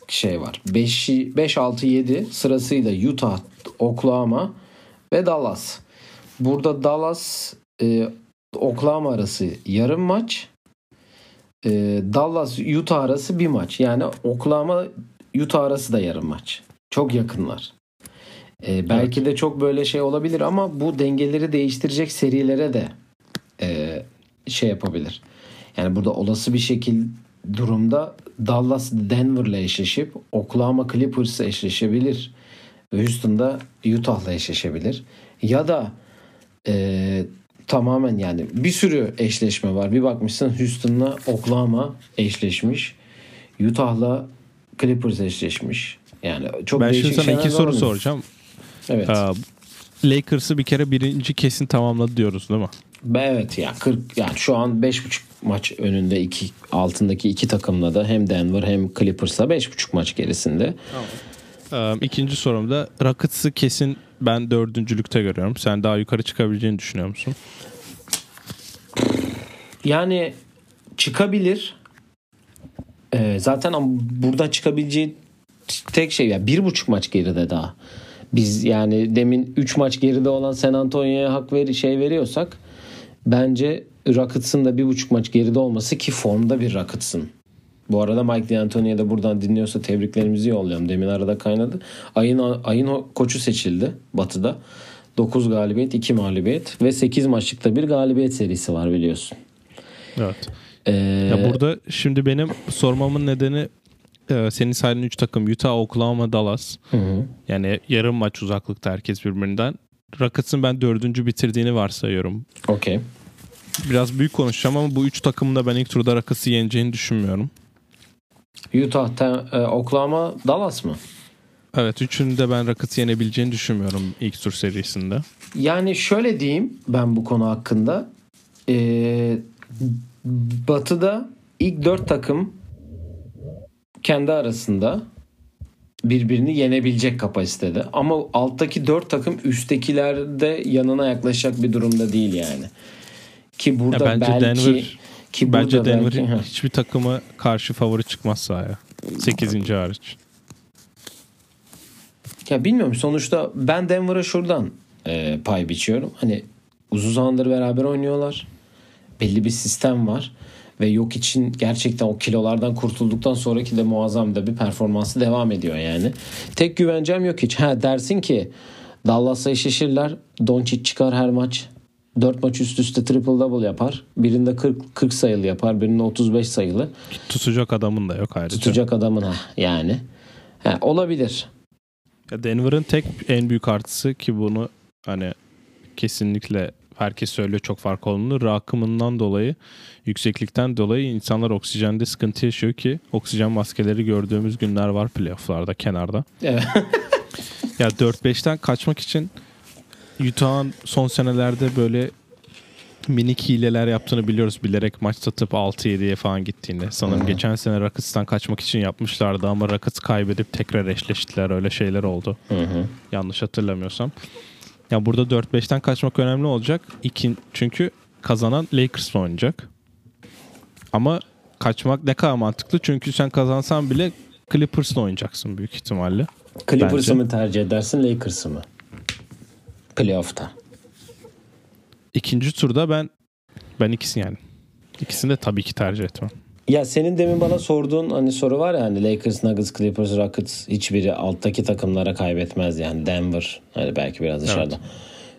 şey var. 5-6-7 sırasıyla Utah, Oklahoma ve Dallas. Burada Dallas Oklahoma arası yarım maç. Dallas Utah arası bir maç. Yani Oklahoma Utah arası da yarım maç. Çok yakınlar. Belki de çok böyle şey olabilir ama bu dengeleri değiştirecek serilere de şey yapabilir. Yani burada olası bir şekilde durumda Dallas Denver'la eşleşip Oklahoma Clippers'la eşleşebilir. Houston'da Utah'la eşleşebilir. Ya da tamamen yani bir sürü eşleşme var. Bir bakmışsın Houston'la Oklahoma eşleşmiş. Utah'la Clippers eşleşmiş. Yani çok ben değişik şeyler var. Ben şimdi sana iki soru soracağım. Evet. Lakers'ı bir kere birinci kesin tamamladı diyoruz değil mi? Evet ya yani 40 yani şu an 5.5 maç önünde altındaki iki takımla da hem Denver hem Clippers'la 5.5 maç gerisinde. İkinci sorumda Rockets'ı kesin ben dördüncülükte görüyorum. Sen daha yukarı çıkabileceğini düşünüyor musun? Yani çıkabilir. Zaten buradan çıkabileceği tek şey ya, 1.5 maç geride daha. Biz yani demin 3 maç geride olan San Antonio'ya hak veriyorsak bence Rockets'ın da 1.5 maç geride olması, ki formda bir Rockets'ın. Bu arada Mike D'Antoni'ye de buradan dinliyorsa tebriklerimizi yolluyorum. Demin arada kaynadı. Ayın koçu seçildi Batı'da. 9 galibiyet, 2 mağlubiyet ve 8 maçlıkta bir galibiyet serisi var, biliyorsun. Evet. Ya burada şimdi benim sormamın nedeni senin saydığın 3 takım Utah, Oklahoma, Dallas. Hı. Yani yarım maç uzaklıkta herkes birbirinden. Rockets'ın ben 4. bitirdiğini varsayıyorum. Okay. Biraz büyük konuşacağım ama bu 3 takımın da ben ilk turda Rockets'ı yeneceğini düşünmüyorum. Utah'ta, Oklahoma, Dallas mı? Evet, üçünü de ben Rockets'ı yenebileceğini düşünmüyorum ilk tur serisinde. Yani şöyle diyeyim ben bu konu hakkında. Batı'da ilk 4 takım kendi arasında birbirini yenebilecek kapasitede. Ama alttaki 4 takım üsttekilerde yanına yaklaşacak bir durumda değil yani. Ki burada ya bence Denver'in hiçbir takıma karşı favori çıkmaz sahaya. 8. hariç. Ya bilmiyorum, sonuçta ben Denver'a şuradan pay biçiyorum. Hani uzun zamandır beraber oynuyorlar. Belli bir sistem var. Ve yok için gerçekten o kilolardan kurtulduktan sonraki de muazzam da bir performansı devam ediyor yani. Tek güvencem yok hiç. Ha dersin ki Dallas'a eşleşirler. Doncic çıkar her maç. 4 maç üst üste triple double yapar. Birinde 40 sayılı yapar. Birinde 35 sayılı. Tutacak adamın da yok ayrıca. Tutacak adamın yani. Ha, olabilir. Denver'ın tek en büyük artısı, ki bunu hani kesinlikle herkes söylüyor, çok fark olunur. Rakımından dolayı, yükseklikten dolayı insanlar oksijende sıkıntı yaşıyor ki oksijen maskeleri gördüğümüz günler var playoff'larda kenarda. Evet. Ya 4-5'ten kaçmak için Utah'ın son senelerde böyle minik hileler yaptığını biliyoruz. Bilerek maç satıp 6-7'ye falan gittiğini. Sanırım geçen sene Rockets'tan kaçmak için yapmışlardı ama Rockets kaybedip tekrar eşleştiler. Öyle şeyler oldu. Hı-hı. Yanlış hatırlamıyorsam. Ya burada 4-5'ten kaçmak önemli olacak. Çünkü kazanan Lakers oynayacak. Ama kaçmak ne kadar mantıklı? Çünkü sen kazansan bile Clippers'la oynayacaksın büyük ihtimalle. Clippers'ı mı tercih edersin, Lakers'ı mı? Playoff'ta. İkinci turda ben ikisini yani. İkisini de tabii ki tercih etmem. Ya senin demin bana sorduğun hani soru var ya, hani Lakers, Nuggets, Clippers, Rockets hiçbiri alttaki takımlara kaybetmez yani. Denver hani belki biraz dışarıda. Evet.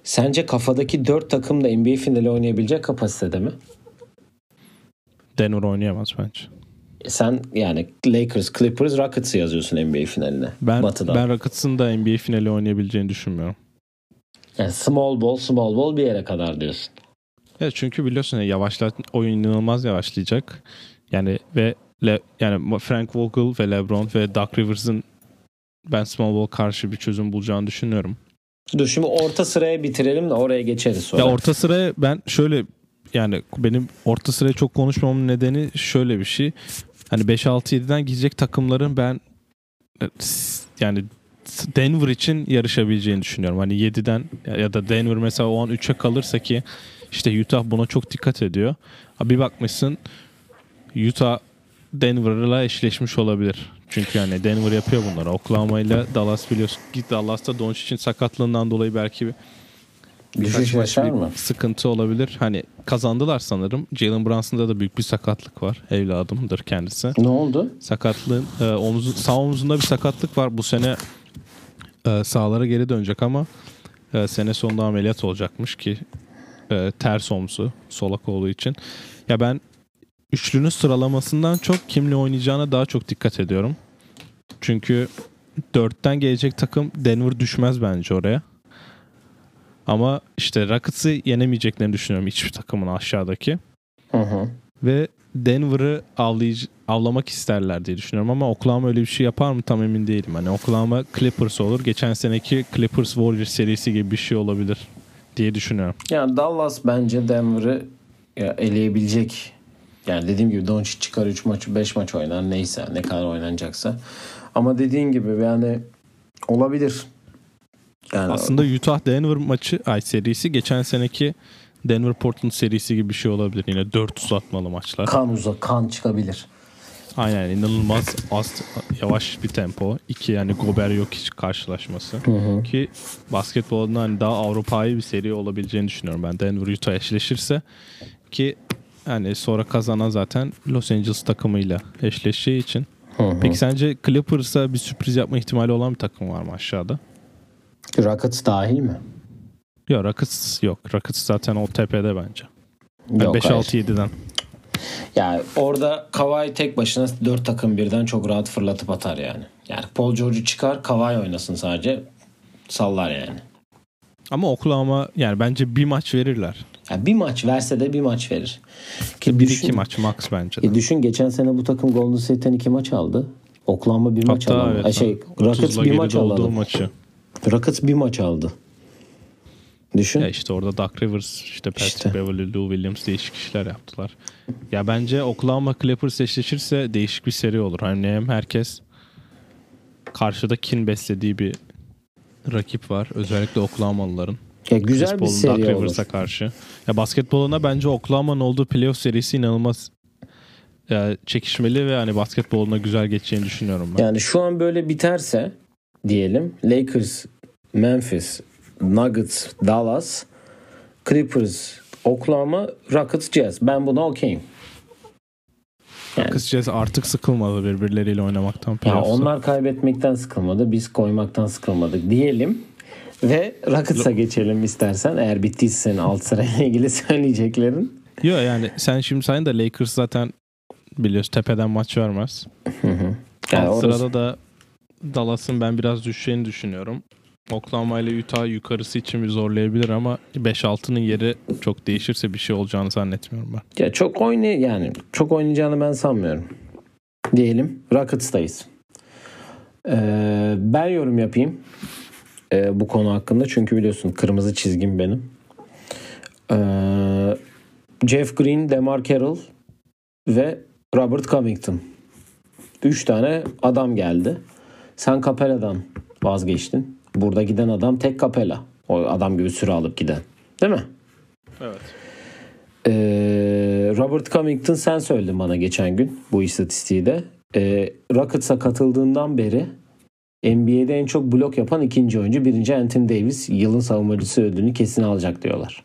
Sence kafadaki 4 takım da NBA finali oynayabilecek kapasitede mi? Denver oynayamaz bence. Sen yani Lakers, Clippers, Rockets'ı yazıyorsun NBA finaline. Ben Rockets'ın da NBA finali oynayabileceğini düşünmüyorum. Yani small ball bir yere kadar diyorsun. Evet, çünkü biliyorsun oyun inanılmaz yavaşlayacak. Yani ve yani Frank Vogel ve LeBron ve Doc Rivers'ın ben small ball karşı bir çözüm bulacağını düşünüyorum. Dur şimdi orta sıraya bitirelim de oraya geçeriz sonra. Ya orta sıraya ben şöyle, yani benim orta sıraya çok konuşmamın nedeni şöyle bir şey. Hani 5-6-7'den gidecek takımların ben yani Denver için yarışabileceğini düşünüyorum. Hani 7'den ya da Denver mesela o an 3'e kalırsa, ki işte Utah buna çok dikkat ediyor. Bir bakmışsın Utah Denver'la eşleşmiş olabilir. Çünkü yani Denver yapıyor bunları. Oklahoma ile Dallas, biliyorsun. Dallas'ta Doncic'in sakatlığından dolayı belki bir sıkıntı olabilir. Hani kazandılar sanırım. Jalen Brunson'da da büyük bir sakatlık var. Evladımdır kendisi. Ne oldu? Sakatlığın sağ omuzunda bir sakatlık var. Bu sene sahalara geri dönecek ama sene sonunda ameliyat olacakmış ki ters omzu, solak olduğu için. Ya ben üçlünün sıralamasından çok kimle oynayacağına daha çok dikkat ediyorum. Çünkü 4'ten gelecek takım Denver düşmez bence oraya. Ama işte Rockets'ı yenemeyeceklerini düşünüyorum hiçbir takımın aşağıdaki. Hı. Ve Denver'ı avlamak isterler diye düşünüyorum ama Oklahoma öyle bir şey yapar mı tam emin değilim. Hani Oklahoma Clippers olur. Geçen seneki Clippers Warriors serisi gibi bir şey olabilir diye düşünüyorum. Yani Dallas bence Denver'ı eleyebilecek. Yani dediğim gibi Doncic çıkar 3 maç 5 maç oynar, neyse ne kadar oynanacaksa. Ama dediğin gibi yani Olabilir. Yani aslında Utah Denver maçı serisi geçen seneki Denver Portland serisi gibi bir şey olabilir. Yine 4 uzatmalı maçlar. Kan çıkabilir. Aynen, inanılmaz yavaş bir tempo. İki yani Gobert yok hiç karşılaşması. Hı-hı. Ki basketbol adına hani daha Avrupa'yı bir seri olabileceğini düşünüyorum ben. Denver Utah eşleşirse ki yani sonra kazanan zaten Los Angeles takımıyla eşleşeceği için. Hı-hı. Peki sence Clippers'a bir sürpriz yapma ihtimali olan bir takım var mı aşağıda? Rockets dahil mi? Yok, Rockets yok. Rockets zaten o tepede bence. Yani 5-6-7'den. Yani orada Kawhi tek başına 4 takım birden çok rahat fırlatıp atar yani. Yani Paul George'u çıkar, Kawhi oynasın sadece. Sallar yani. Ama Oklahoma yani bence bir maç verirler. Yani bir maç verse de bir maç verir. Ki bir düşün, iki maç max bence. Düşün geçen sene bu takım Golden State'ten 2 maç aldı. Oklahoma bir maç aldı. Evet, Rockets bir maç aldı. Rockets bir maç aldı. Düşün. Ya işte orada Doc Rivers, işte Patrick Beverley, Lou Williams değişik işler yaptılar. Ya bence Oklahoma Clippers eşleşirse değişik bir seri olur. Hani hem herkes karşıda kin beslediği bir rakip var. Özellikle Oklahoma'lıların. Ya güzel Chris bir Paul'un seri Doc Rivers'a olur. Karşı. Ya basketboluna bence Oklahoma'nın olduğu playoff serisi inanılmaz çekişmeli ve hani basketboluna güzel geçeceğini düşünüyorum ben. Yani şu an böyle biterse diyelim Lakers, Memphis, Nuggets, Dallas, Clippers, Oklahoma, Rockets, Jazz. Ben buna okeyim. Yani. Rockets, Jazz artık sıkılmadı birbirleriyle oynamaktan. Ya onlar kaybetmekten sıkılmadı. Biz koymaktan sıkılmadık diyelim. Ve Rockets'a geçelim istersen. Eğer bittiyse senin alt sırayla ilgili söyleyeceklerin. Yok yani sen şimdi sayın da Lakers zaten biliyorsun tepeden maç vermez. Yani alt sırada da Dallas'ın ben biraz düşeceğini düşünüyorum. Oklahoma ile Utah yukarısı için bir zorlayabilir ama 5-6'nın yeri çok değişirse bir şey olacağını zannetmiyorum ben. Ya çok oynayacağını ben sanmıyorum. Diyelim Rockets'tayız. Ben yorum yapayım bu konu hakkında çünkü biliyorsun kırmızı çizgim benim. Jeff Green, DeMar Carroll ve Robert Covington. 3 tane adam geldi. Sen Capella'dan vazgeçtin. Burada giden adam tek Capella. O adam gibi süre alıp giden. Değil mi? Evet. Robert Covington sen söyledin bana geçen gün bu istatistiği de. Rockets'a katıldığından beri NBA'de en çok blok yapan ikinci oyuncu. Birinci Anthony Davis. Yılın savunmacısı ödülünü kesin alacak diyorlar.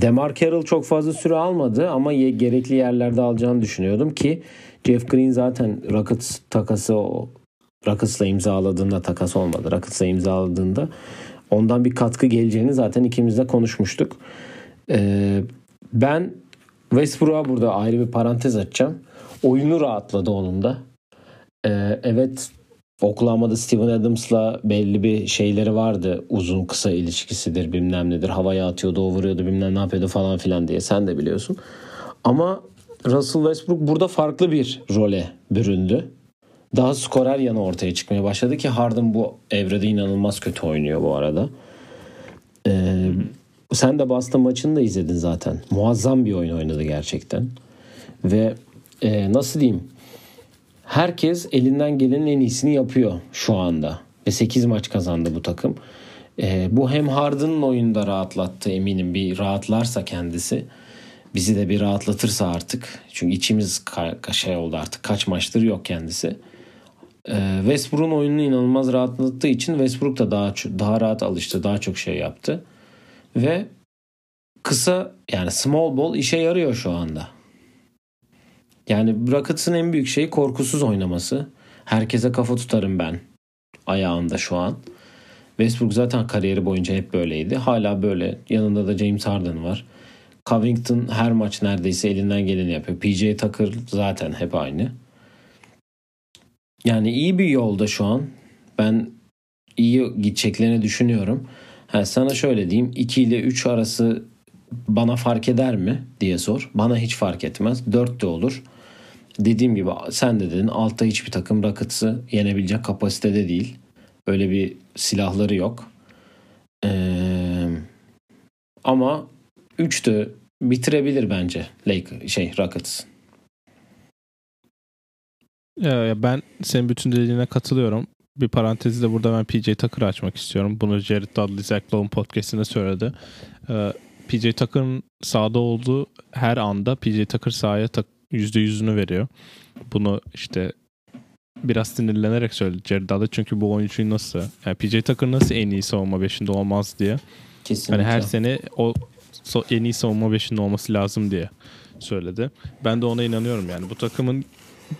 DeMar Carroll çok fazla süre almadı ama gerekli yerlerde alacağını düşünüyordum ki Jeff Green zaten takas olmadı. Rockets'la imzaladığında ondan bir katkı geleceğini zaten ikimiz de konuşmuştuk. Ben Westbrook'a burada ayrı bir parantez açacağım. Oyunu rahatladı onun da. Evet, Oklahoma'da Steven Adams'la belli bir şeyleri vardı. Uzun kısa ilişkisidir bilmem nedir. Havaya atıyordu, o vuruyordu bilmem ne yapıyordu falan filan diye. Sen de biliyorsun. Ama Russell Westbrook burada farklı bir role büründü. Daha skorer yanı ortaya çıkmaya başladı ki Harden bu evrede inanılmaz kötü oynuyor bu arada. Sen de Boston maçını da izledin zaten. Muazzam bir oyun oynadı gerçekten. Ve nasıl diyeyim? Herkes elinden gelenin en iyisini yapıyor şu anda. Ve 8 maç kazandı bu takım. Bu hem Harden'ın oyunda rahatlattı eminim. Bir rahatlarsa kendisi. Bizi de bir rahatlatırsa artık. Çünkü içimiz şey oldu artık. Kaç maçtır yok kendisi. Westbrook'un oyununu inanılmaz rahatlattığı için Westbrook da daha rahat alıştı. Daha çok şey yaptı. Ve kısa yani small ball işe yarıyor şu anda. Yani Rockets'ın en büyük şeyi korkusuz oynaması. Herkese kafa tutarım ben ayağında şu an. Westbrook zaten kariyeri boyunca hep böyleydi. Hala böyle. Yanında da James Harden var. Covington her maç neredeyse elinden geleni yapıyor. PJ Tucker zaten hep aynı. Yani iyi bir yolda şu an. Ben iyi gideceklerini düşünüyorum. Sana şöyle diyeyim. 2 ile 3 arası bana fark eder mi diye sor. Bana hiç fark etmez. 4 de olur. Dediğim gibi sen de dedin altta hiçbir takım Rockets'ı yenebilecek kapasitede değil. Öyle bir silahları yok. Ama 3 de bitirebilir bence Rockets. Ben senin bütün dediğine katılıyorum. Bir parantezi de burada ben PJ Tucker'ı açmak istiyorum. Bunu Jared Dudley, Zach Lowe'un podcastinde söyledi. PJ Tucker'ın sahada olduğu her anda PJ Tucker sahaya %100'ünü veriyor. Bunu işte biraz sinirlenerek söyledi Jared Dudley. Çünkü bu oyuncuyu nasıl, yani PJ Tucker nasıl en iyi savunma beşinde olmaz diye. Kesinlikle. Hani her sene o en iyi savunma beşinde olması lazım diye söyledi. Ben de ona inanıyorum yani. Bu takımın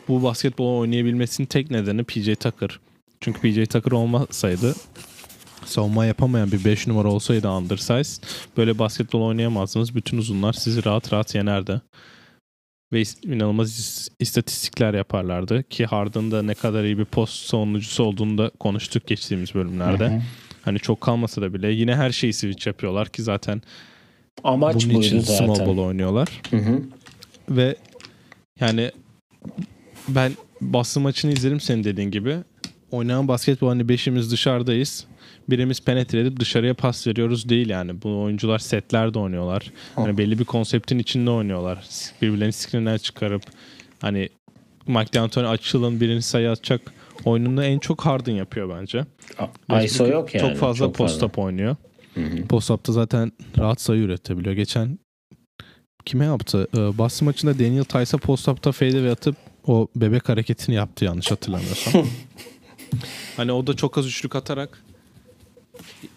bu basketbolu oynayabilmesinin tek nedeni PJ Tucker. Çünkü PJ Tucker olmasaydı, savunma yapamayan bir 5 numara olsaydı undersize, böyle basketbol oynayamazdınız. Bütün uzunlar sizi rahat rahat yenerdi. Ve inanılmaz istatistikler yaparlardı. Ki Harden da ne kadar iyi bir post savunucusu olduğunu da konuştuk geçtiğimiz bölümlerde. Hı-hı. Hani çok kalmasa da bile yine her şeyi switch yapıyorlar ki zaten amaç bunun için small ball oynuyorlar. Hı-hı. Ve yani ben Boston maçını izlerim senin dediğin gibi. Oynayan basketbol hani beşimiz dışarıdayız. Birimiz penetre edip dışarıya pas veriyoruz değil yani. Bu oyuncular setlerde oynuyorlar. Hani belli bir konseptin içinde oynuyorlar. Birbirlerini screen'den çıkarıp hani Mike D'Antoni açılın birini sayı atacak oyununu en çok Harden yapıyor bence. ISO yok yani. Çok fazla post-up oynuyor. Hı-hı. Post-up'ta zaten rahat sayı üretebiliyor. Geçen kime yaptı? Boston maçında Daniel Tice'a post-up'ta fade'e atıp o bebek hareketini yaptı yanlış hatırlamıyorsam. Hani o da çok az üçlük atarak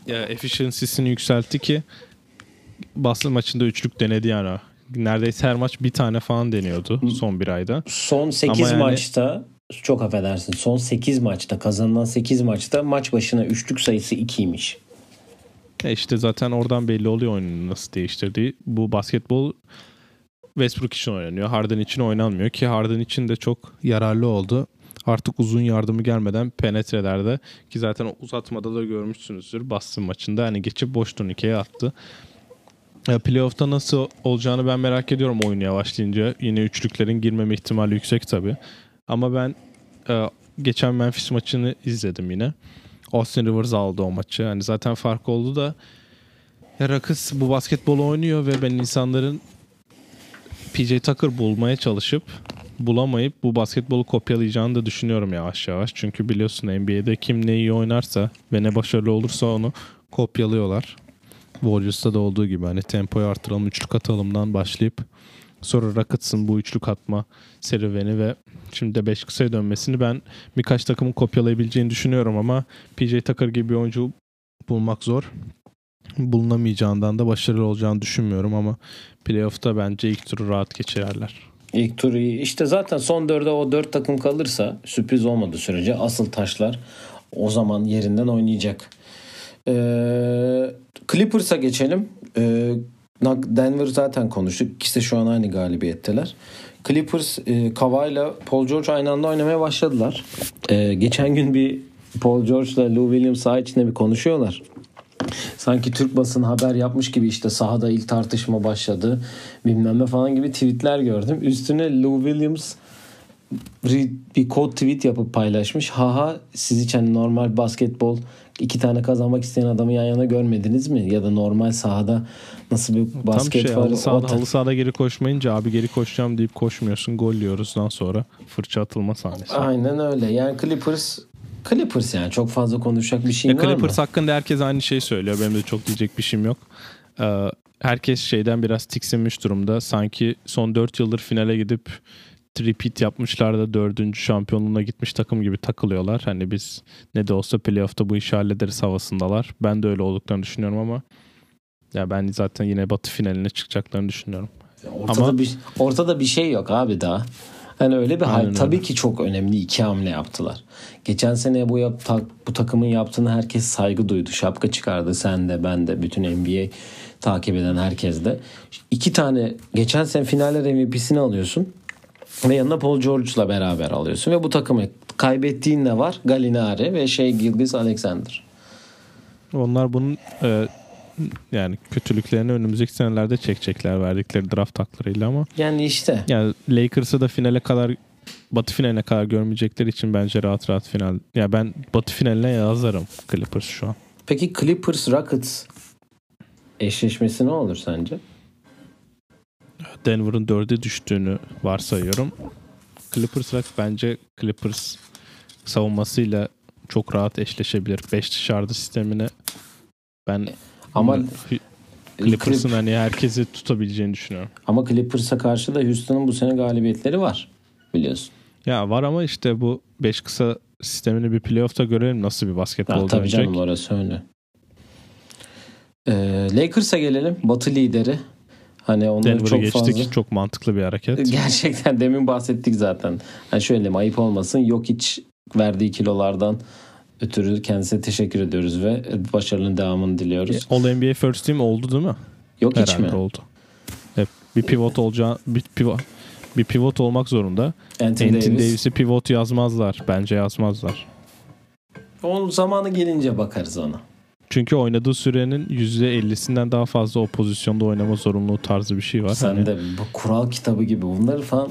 efficiency'sini yükseltti ki Boston maçında üçlük denedi yani. Neredeyse her maç bir tane falan deniyordu son bir ayda. Son 8 yani, maçta çok affedersin. Son 8 maçta kazanılan 8 maçta maç başına üçlük sayısı 2'ymiş. İşte zaten oradan belli oluyor oyunun nasıl değiştirdiği. Bu basketbol Westbrook için oynanıyor. Harden için oynanmıyor ki Harden için de çok yararlı oldu. Artık uzun yardımı gelmeden penetrelerde ki zaten uzatmada da görmüşsünüzdür Boston maçında hani geçip boş turnikeye attı. Playoff'ta nasıl olacağını ben merak ediyorum oyun yavaşlayınca. Yine üçlüklerin girmeme ihtimali yüksek tabii. Ama ben geçen Memphis maçını izledim yine. Austin Rivers aldı o maçı. Hani zaten fark oldu da Rockets bu basketbolu oynuyor ve ben insanların PJ Tucker bulmaya çalışıp bulamayıp bu basketbolu kopyalayacağını da düşünüyorum yavaş yavaş. Çünkü biliyorsun NBA'de kim ne iyi oynarsa ve ne başarılı olursa onu kopyalıyorlar. Warriors'ta da olduğu gibi hani tempoyu artıralım, üçlük atalımdan başlayıp sonra Rockets'ın bu üçlük atma serüveni ve şimdi de 5 kısaya dönmesini ben birkaç takımın kopyalayabileceğini düşünüyorum ama PJ Tucker gibi bir oyuncu bulmak zor. Bulunamayacağından da başarılı olacağını düşünmüyorum ama playoff'ta bence ilk turu rahat geçirerler. İlk turu işte zaten son 4'e o 4 takım kalırsa sürpriz olmadığı sürece asıl taşlar o zaman yerinden oynayacak. Clippers'a geçelim. Denver zaten konuştuk. İkisi de şu an aynı galibiyetteler. Clippers Kawhi'la Paul George aynı anda oynamaya başladılar. Geçen gün bir Paul George'la Lou Williams saha içinde bir konuşuyorlar. Sanki Türk basını haber yapmış gibi işte sahada ilk tartışma başladı bilmem ne falan gibi tweetler gördüm. Üstüne Lou Williams bir kod tweet yapıp paylaşmış. Haha siz hiç hani normal basketbol iki tane kazanmak isteyen adamı yan yana görmediniz mi? Ya da normal sahada nasıl bir basket var? Halı sahada geri koşmayınca abi geri koşacağım deyip koşmuyorsun. Gol yiyoruzdan sonra fırça atılma sahnesi. Aynen öyle yani Clippers yani çok fazla konuşacak bir şeyin var mı? Clippers hakkında herkes aynı şeyi söylüyor. Benim de çok diyecek bir şeyim yok. Herkes şeyden biraz tiksinmiş durumda. Sanki son 4 yıldır finale gidip repeat yapmışlar da 4. şampiyonluğuna gitmiş takım gibi takılıyorlar. Hani biz ne de olsa playoff'ta bu işi hallederiz havasındalar. Ben de öyle olduklarını düşünüyorum ama ya ben zaten yine Batı finaline çıkacaklarını düşünüyorum. Ortada bir şey yok abi daha. Yani öyle bir hal tabii ki çok önemli iki hamle yaptılar. Geçen sene bu takımın yaptığını herkes saygı duydu. Şapka çıkardı sen de ben de bütün NBA takip eden herkes de. İki tane geçen sene finaller MVP'sini alıyorsun ve yanına Paul George'la beraber alıyorsun ve bu takımı kaybettiğin ne var? Gallinari ve Gilgeous-Alexander. Onlar bunun yani kötülüklerini önümüzdeki senelerde çekecekler verdikleri draft haklarıyla ama yani işte yani Lakers'ı da Batı finaline kadar görmeyecekleri için bence rahat rahat final ya yani ben Batı finaline yazarım Clippers şu an. Peki Clippers Rockets eşleşmesi ne olur sence? Denver'ın 4'e düştüğünü varsayıyorum. Clippers Rock, bence Clippers savunmasıyla çok rahat eşleşebilir. 5 dışarıda sistemine ben ama Clippers'ın hani herkesi tutabileceğini düşünüyorum. Ama Clippers'a karşı da Houston'ın bu sene galibiyetleri var biliyorsun. Ya var ama işte bu 5 kısa sistemini bir playoff'ta görelim nasıl bir basketbol olacak. Tabii canım, orası öyle. Lakers'a gelelim. Batı lideri. Hani onları Denver'ı çok geçtik, fazla. Çok mantıklı bir hareket. Gerçekten demin bahsettik zaten. Yani şöyle diyeyim, ayıp olmasın. Jokic verdiği kilolardan ötürü kendisine teşekkür ediyoruz ve başarının devamını diliyoruz. All NBA First Team oldu değil mi? Yok hiç mi? Oldu. Hep bir pivot olacağı, bir pivot olmak zorunda. Anthony Davis'i pivot yazmazlar. Bence yazmazlar. O zamanı gelince bakarız ona. Çünkü oynadığı sürenin %50'sinden daha fazla o pozisyonda oynama zorunluluğu tarzı bir şey var. Sen hani de bu kural kitabı gibi bunları falan.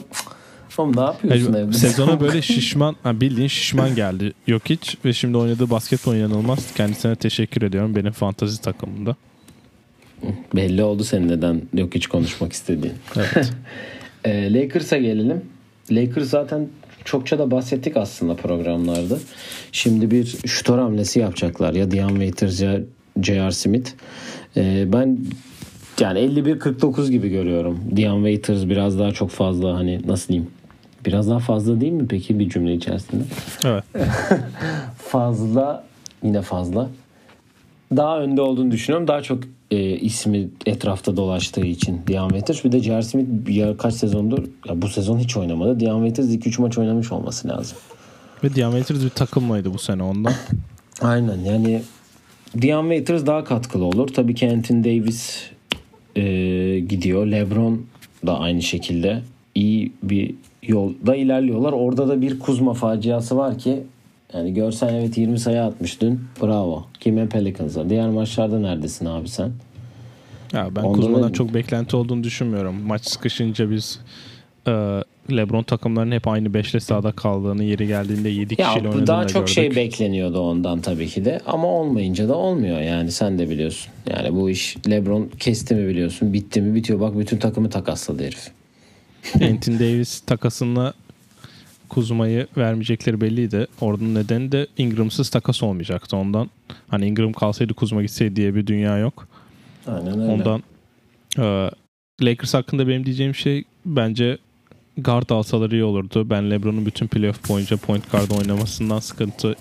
Oğlum ne yapıyorsun evde? Sezona böyle şişman, bildiğin şişman geldi Jokic ve şimdi oynadığı basketbol inanılmaz. Kendisine teşekkür ediyorum benim fantezi takımımda. Belli oldu senin neden Jokic konuşmak istediğin. Evet. Lakers'a gelelim. Lakers zaten çokça da bahsettik aslında programlarda. Şimdi bir şutör hamlesi yapacaklar. Ya Dion Waiters ya J.R. Smith. Ben yani 51-49 gibi görüyorum. Dion Waiters biraz daha çok fazla, hani nasıl diyeyim? Biraz daha fazla değil mi peki bir cümle içerisinde? Evet. Fazla, yine fazla. Daha önde olduğunu düşünüyorum. Daha çok ismi etrafta dolaştığı için Dion Waiters. Bir de J.R. Smith kaç sezondur? Ya bu sezon hiç oynamadı. Dion Waiters 2-3 maç oynamış olması lazım. Ve Dion Waiters bir takılmaydı bu sene ondan. Aynen, yani Dion Waiters daha katkılı olur. Tabii ki Anthony Davis gidiyor. LeBron da aynı şekilde iyi bir yolda ilerliyorlar. Orada da bir Kuzma faciası var ki yani görsen, evet 20 sayı atmış dün. Bravo. Kime? Pelicans'a. Diğer maçlarda neredesin abi sen? Ya ben ondan Kuzma'dan çok beklenti olduğunu düşünmüyorum. Maç sıkışınca biz LeBron takımlarının hep aynı 5'le sahada kaldığını, yeri geldiğinde 7 kişiyle oynadığını gördük. Daha çok şey bekleniyordu ondan tabii ki de. Ama olmayınca da olmuyor yani, sen de biliyorsun. Yani bu iş LeBron kesti mi biliyorsun, bitti mi bitiyor. Bak bütün takımı takasladı herif. Anthony Davis takasına Kuzma'yı vermeyecekleri belliydi. Oradan nedeni de Ingram'sız takas olmayacaktı ondan. Hani Ingram kalsaydı Kuzma gitseydi diye bir dünya yok. Aynen öyle. Ondan Lakers hakkında benim diyeceğim şey, bence guard alsaları iyi olurdu. Ben LeBron'un bütün playoff boyunca point guard oynamasından sıkıntı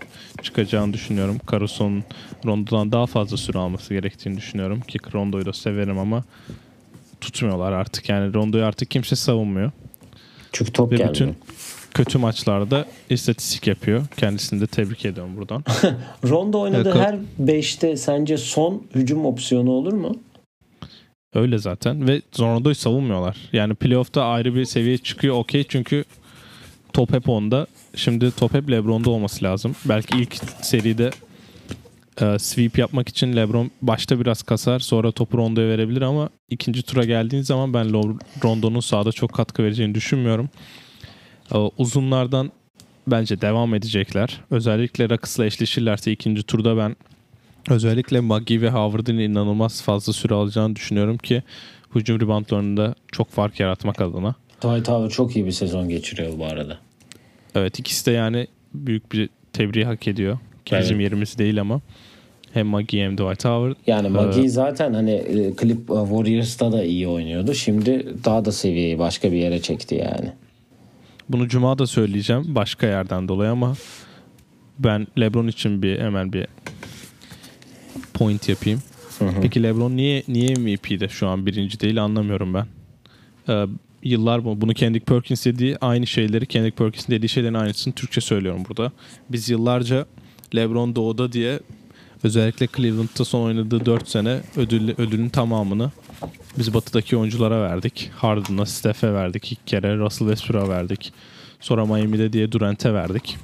çıkacağını düşünüyorum. Caruso'nun Rondo'dan daha fazla süre alması gerektiğini düşünüyorum. Ki Rondo'yu da severim ama tutmuyorlar artık. Yani Rondo'yu artık kimse savunmuyor. Çünkü top ve gelmiyor. Bütün kötü maçlarda istatistik yapıyor. Kendisini de tebrik ediyorum buradan. Rondo oynadığı her 5'te sence son hücum opsiyonu olur mu? Öyle zaten ve Rondo'yu savunmuyorlar. Yani playoff'ta ayrı bir seviye çıkıyor, okey, çünkü top hep onda. Şimdi top hep LeBron'da olması lazım. Belki ilk seride sweep yapmak için LeBron başta biraz kasar, sonra topu Rondo'ya verebilir ama ikinci tura geldiğin zaman ben Rondo'nun sahada çok katkı vereceğini düşünmüyorum. Uzunlardan bence devam edecekler. Özellikle Rockets'la eşleşirlerse ikinci turda ben özellikle Maggie ve Howard'ın inanılmaz fazla süre alacağını düşünüyorum ki hücum reboundlarında çok fark yaratmak adına. Dwight Howard çok iyi bir sezon geçiriyor bu arada. Evet, ikisi de yani büyük bir tebriği hak ediyor. Ki bizim yerimiz değil ama hem Maggie hem Dwight Howard. Yani Maggie zaten hani Clip Warriors'ta da iyi oynuyordu. Şimdi daha da seviyeyi başka bir yere çekti yani. Bunu Cuma da söyleyeceğim başka yerden dolayı ama ben LeBron için hemen bir point yapayım. Hı-hı. Peki LeBron niye MVP'de şu an birinci değil, anlamıyorum ben. Yıllar bunu Kendrick Perkins dediği aynı şeyleri, Kendrick Perkins'in dediği şeylerin aynısını Türkçe söylüyorum burada. Biz yıllarca LeBron doğuda diye özellikle Cleveland'da son oynadığı 4 sene ödülün tamamını biz batıdaki oyunculara verdik. Harden'a, Steph'e verdik iki kere. Russell Westbrook'a verdik. Sonra Miami'de diye Durant'e verdik.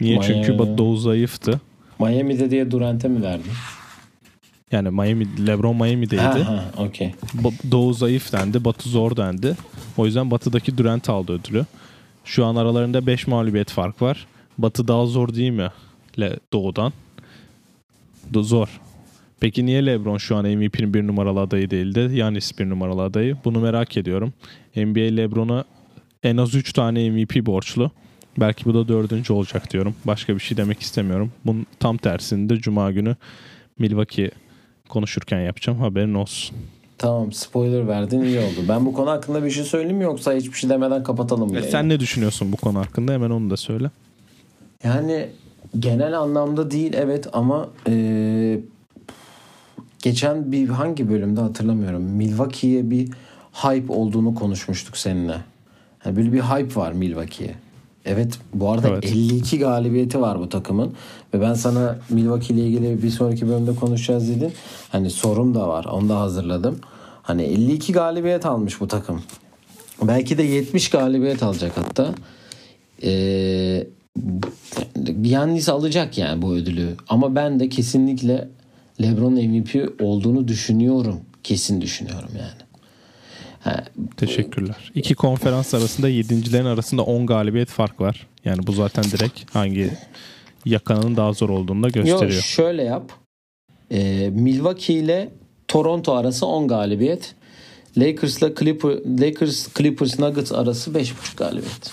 Niye? Miami. Çünkü Doğu zayıftı. Miami'de diye Durant'e mi verdin? Yani LeBron Miami'deydi. Okay. Doğu zayıf dendi. Batı zor dendi. O yüzden batıdaki Durant aldı ödülü. Şu an aralarında 5 mağlubiyet fark var. Batı daha zor değil mi? Doğudan. Zor. Peki niye LeBron şu an MVP'nin 1 numaralı adayı değil de Giannis 1 numaralı adayı? Bunu merak ediyorum. NBA LeBron'a en az 3 tane MVP borçlu. Belki bu da 4. olacak diyorum. Başka bir şey demek istemiyorum. Bunun tam tersini de Cuma günü Milwaukee konuşurken yapacağım. Haberin olsun. Tamam, spoiler verdin, iyi oldu. Ben bu konu hakkında bir şey söyleyeyim mi, yoksa hiçbir şey demeden kapatalım mı? Sen ne düşünüyorsun bu konu hakkında? Hemen onu da söyle. Yani genel anlamda değil evet, ama geçen bir hangi bölümde hatırlamıyorum. Milwaukee'ye bir hype olduğunu konuşmuştuk seninle. Yani böyle bir hype var Milwaukee'ye. Evet bu arada evet. 52 galibiyeti var bu takımın. Ve ben sana Milwaukee ile ilgili bir sonraki bölümde konuşacağız dedim. Hani sorum da var, onu da hazırladım. Hani 52 galibiyet almış bu takım. Belki de 70 galibiyet alacak hatta. Yannis alacak yani bu ödülü. Ama ben de kesinlikle LeBron'un MVP olduğunu düşünüyorum. Kesin düşünüyorum yani. Teşekkürler. İki konferans arasında 7.'lerin arasında 10 galibiyet fark var. Yani bu zaten direkt hangi yakanın daha zor olduğunu da gösteriyor. Yok şöyle yap. Milwaukee ile Toronto arası 10 galibiyet. Lakers Nuggets arası 5.5 galibiyet.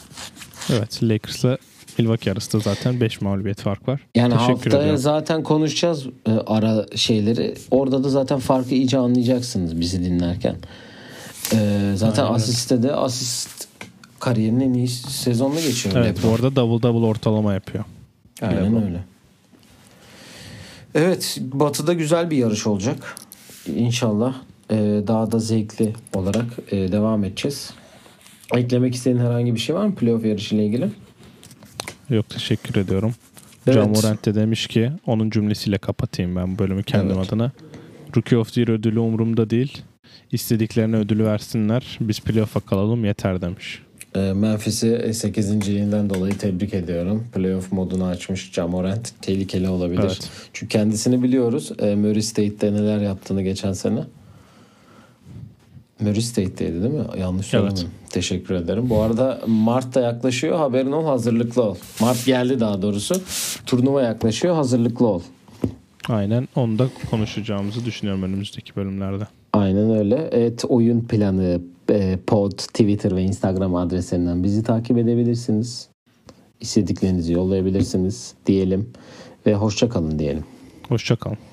Evet, Lakers'la Milwaukee arasında zaten 5 mağlubiyet fark var. Yani haftaya zaten konuşacağız ara şeyleri. Orada da zaten farkı iyice anlayacaksınız bizi dinlerken. Zaten aynen. Asiste de asist kariyerinin en iyi sezonunu geçiyor. Evet, bu arada double ortalama yapıyor. Aynen LeBron. Öyle. Evet, Batı'da güzel bir yarış olacak. İnşallah daha da zevkli olarak devam edeceğiz. Eklemek istediğin herhangi bir şey var mı playoff yarışıyla ilgili? Yok, teşekkür ediyorum. Evet. Ja Morant de demiş ki onun cümlesiyle kapatayım ben bu bölümü kendim adına. Rookie of the Year ödülü umurumda değil. İstediklerine ödülü versinler. Biz playoff'a kalalım yeter demiş. Memphis'i 8. yılından dolayı tebrik ediyorum. Playoff modunu açmış Ja Morant. Tehlikeli olabilir. Evet. Çünkü kendisini biliyoruz. Murray State'de neler yaptığını geçen sene. Murray State'deydi değil mi? Yanlış söylemedim. Evet. Teşekkür ederim. Bu arada Mart da yaklaşıyor. Haberin ol, hazırlıklı ol. Mart geldi daha doğrusu. Turnuva yaklaşıyor. Hazırlıklı ol. Aynen. Onu da konuşacağımızı düşünüyorum önümüzdeki bölümlerde. Aynen öyle. Evet, oyun planı pod, Twitter ve Instagram adreslerinden bizi takip edebilirsiniz. İstediklerinizi yollayabilirsiniz diyelim ve hoşça kalın diyelim. Hoşça kalın.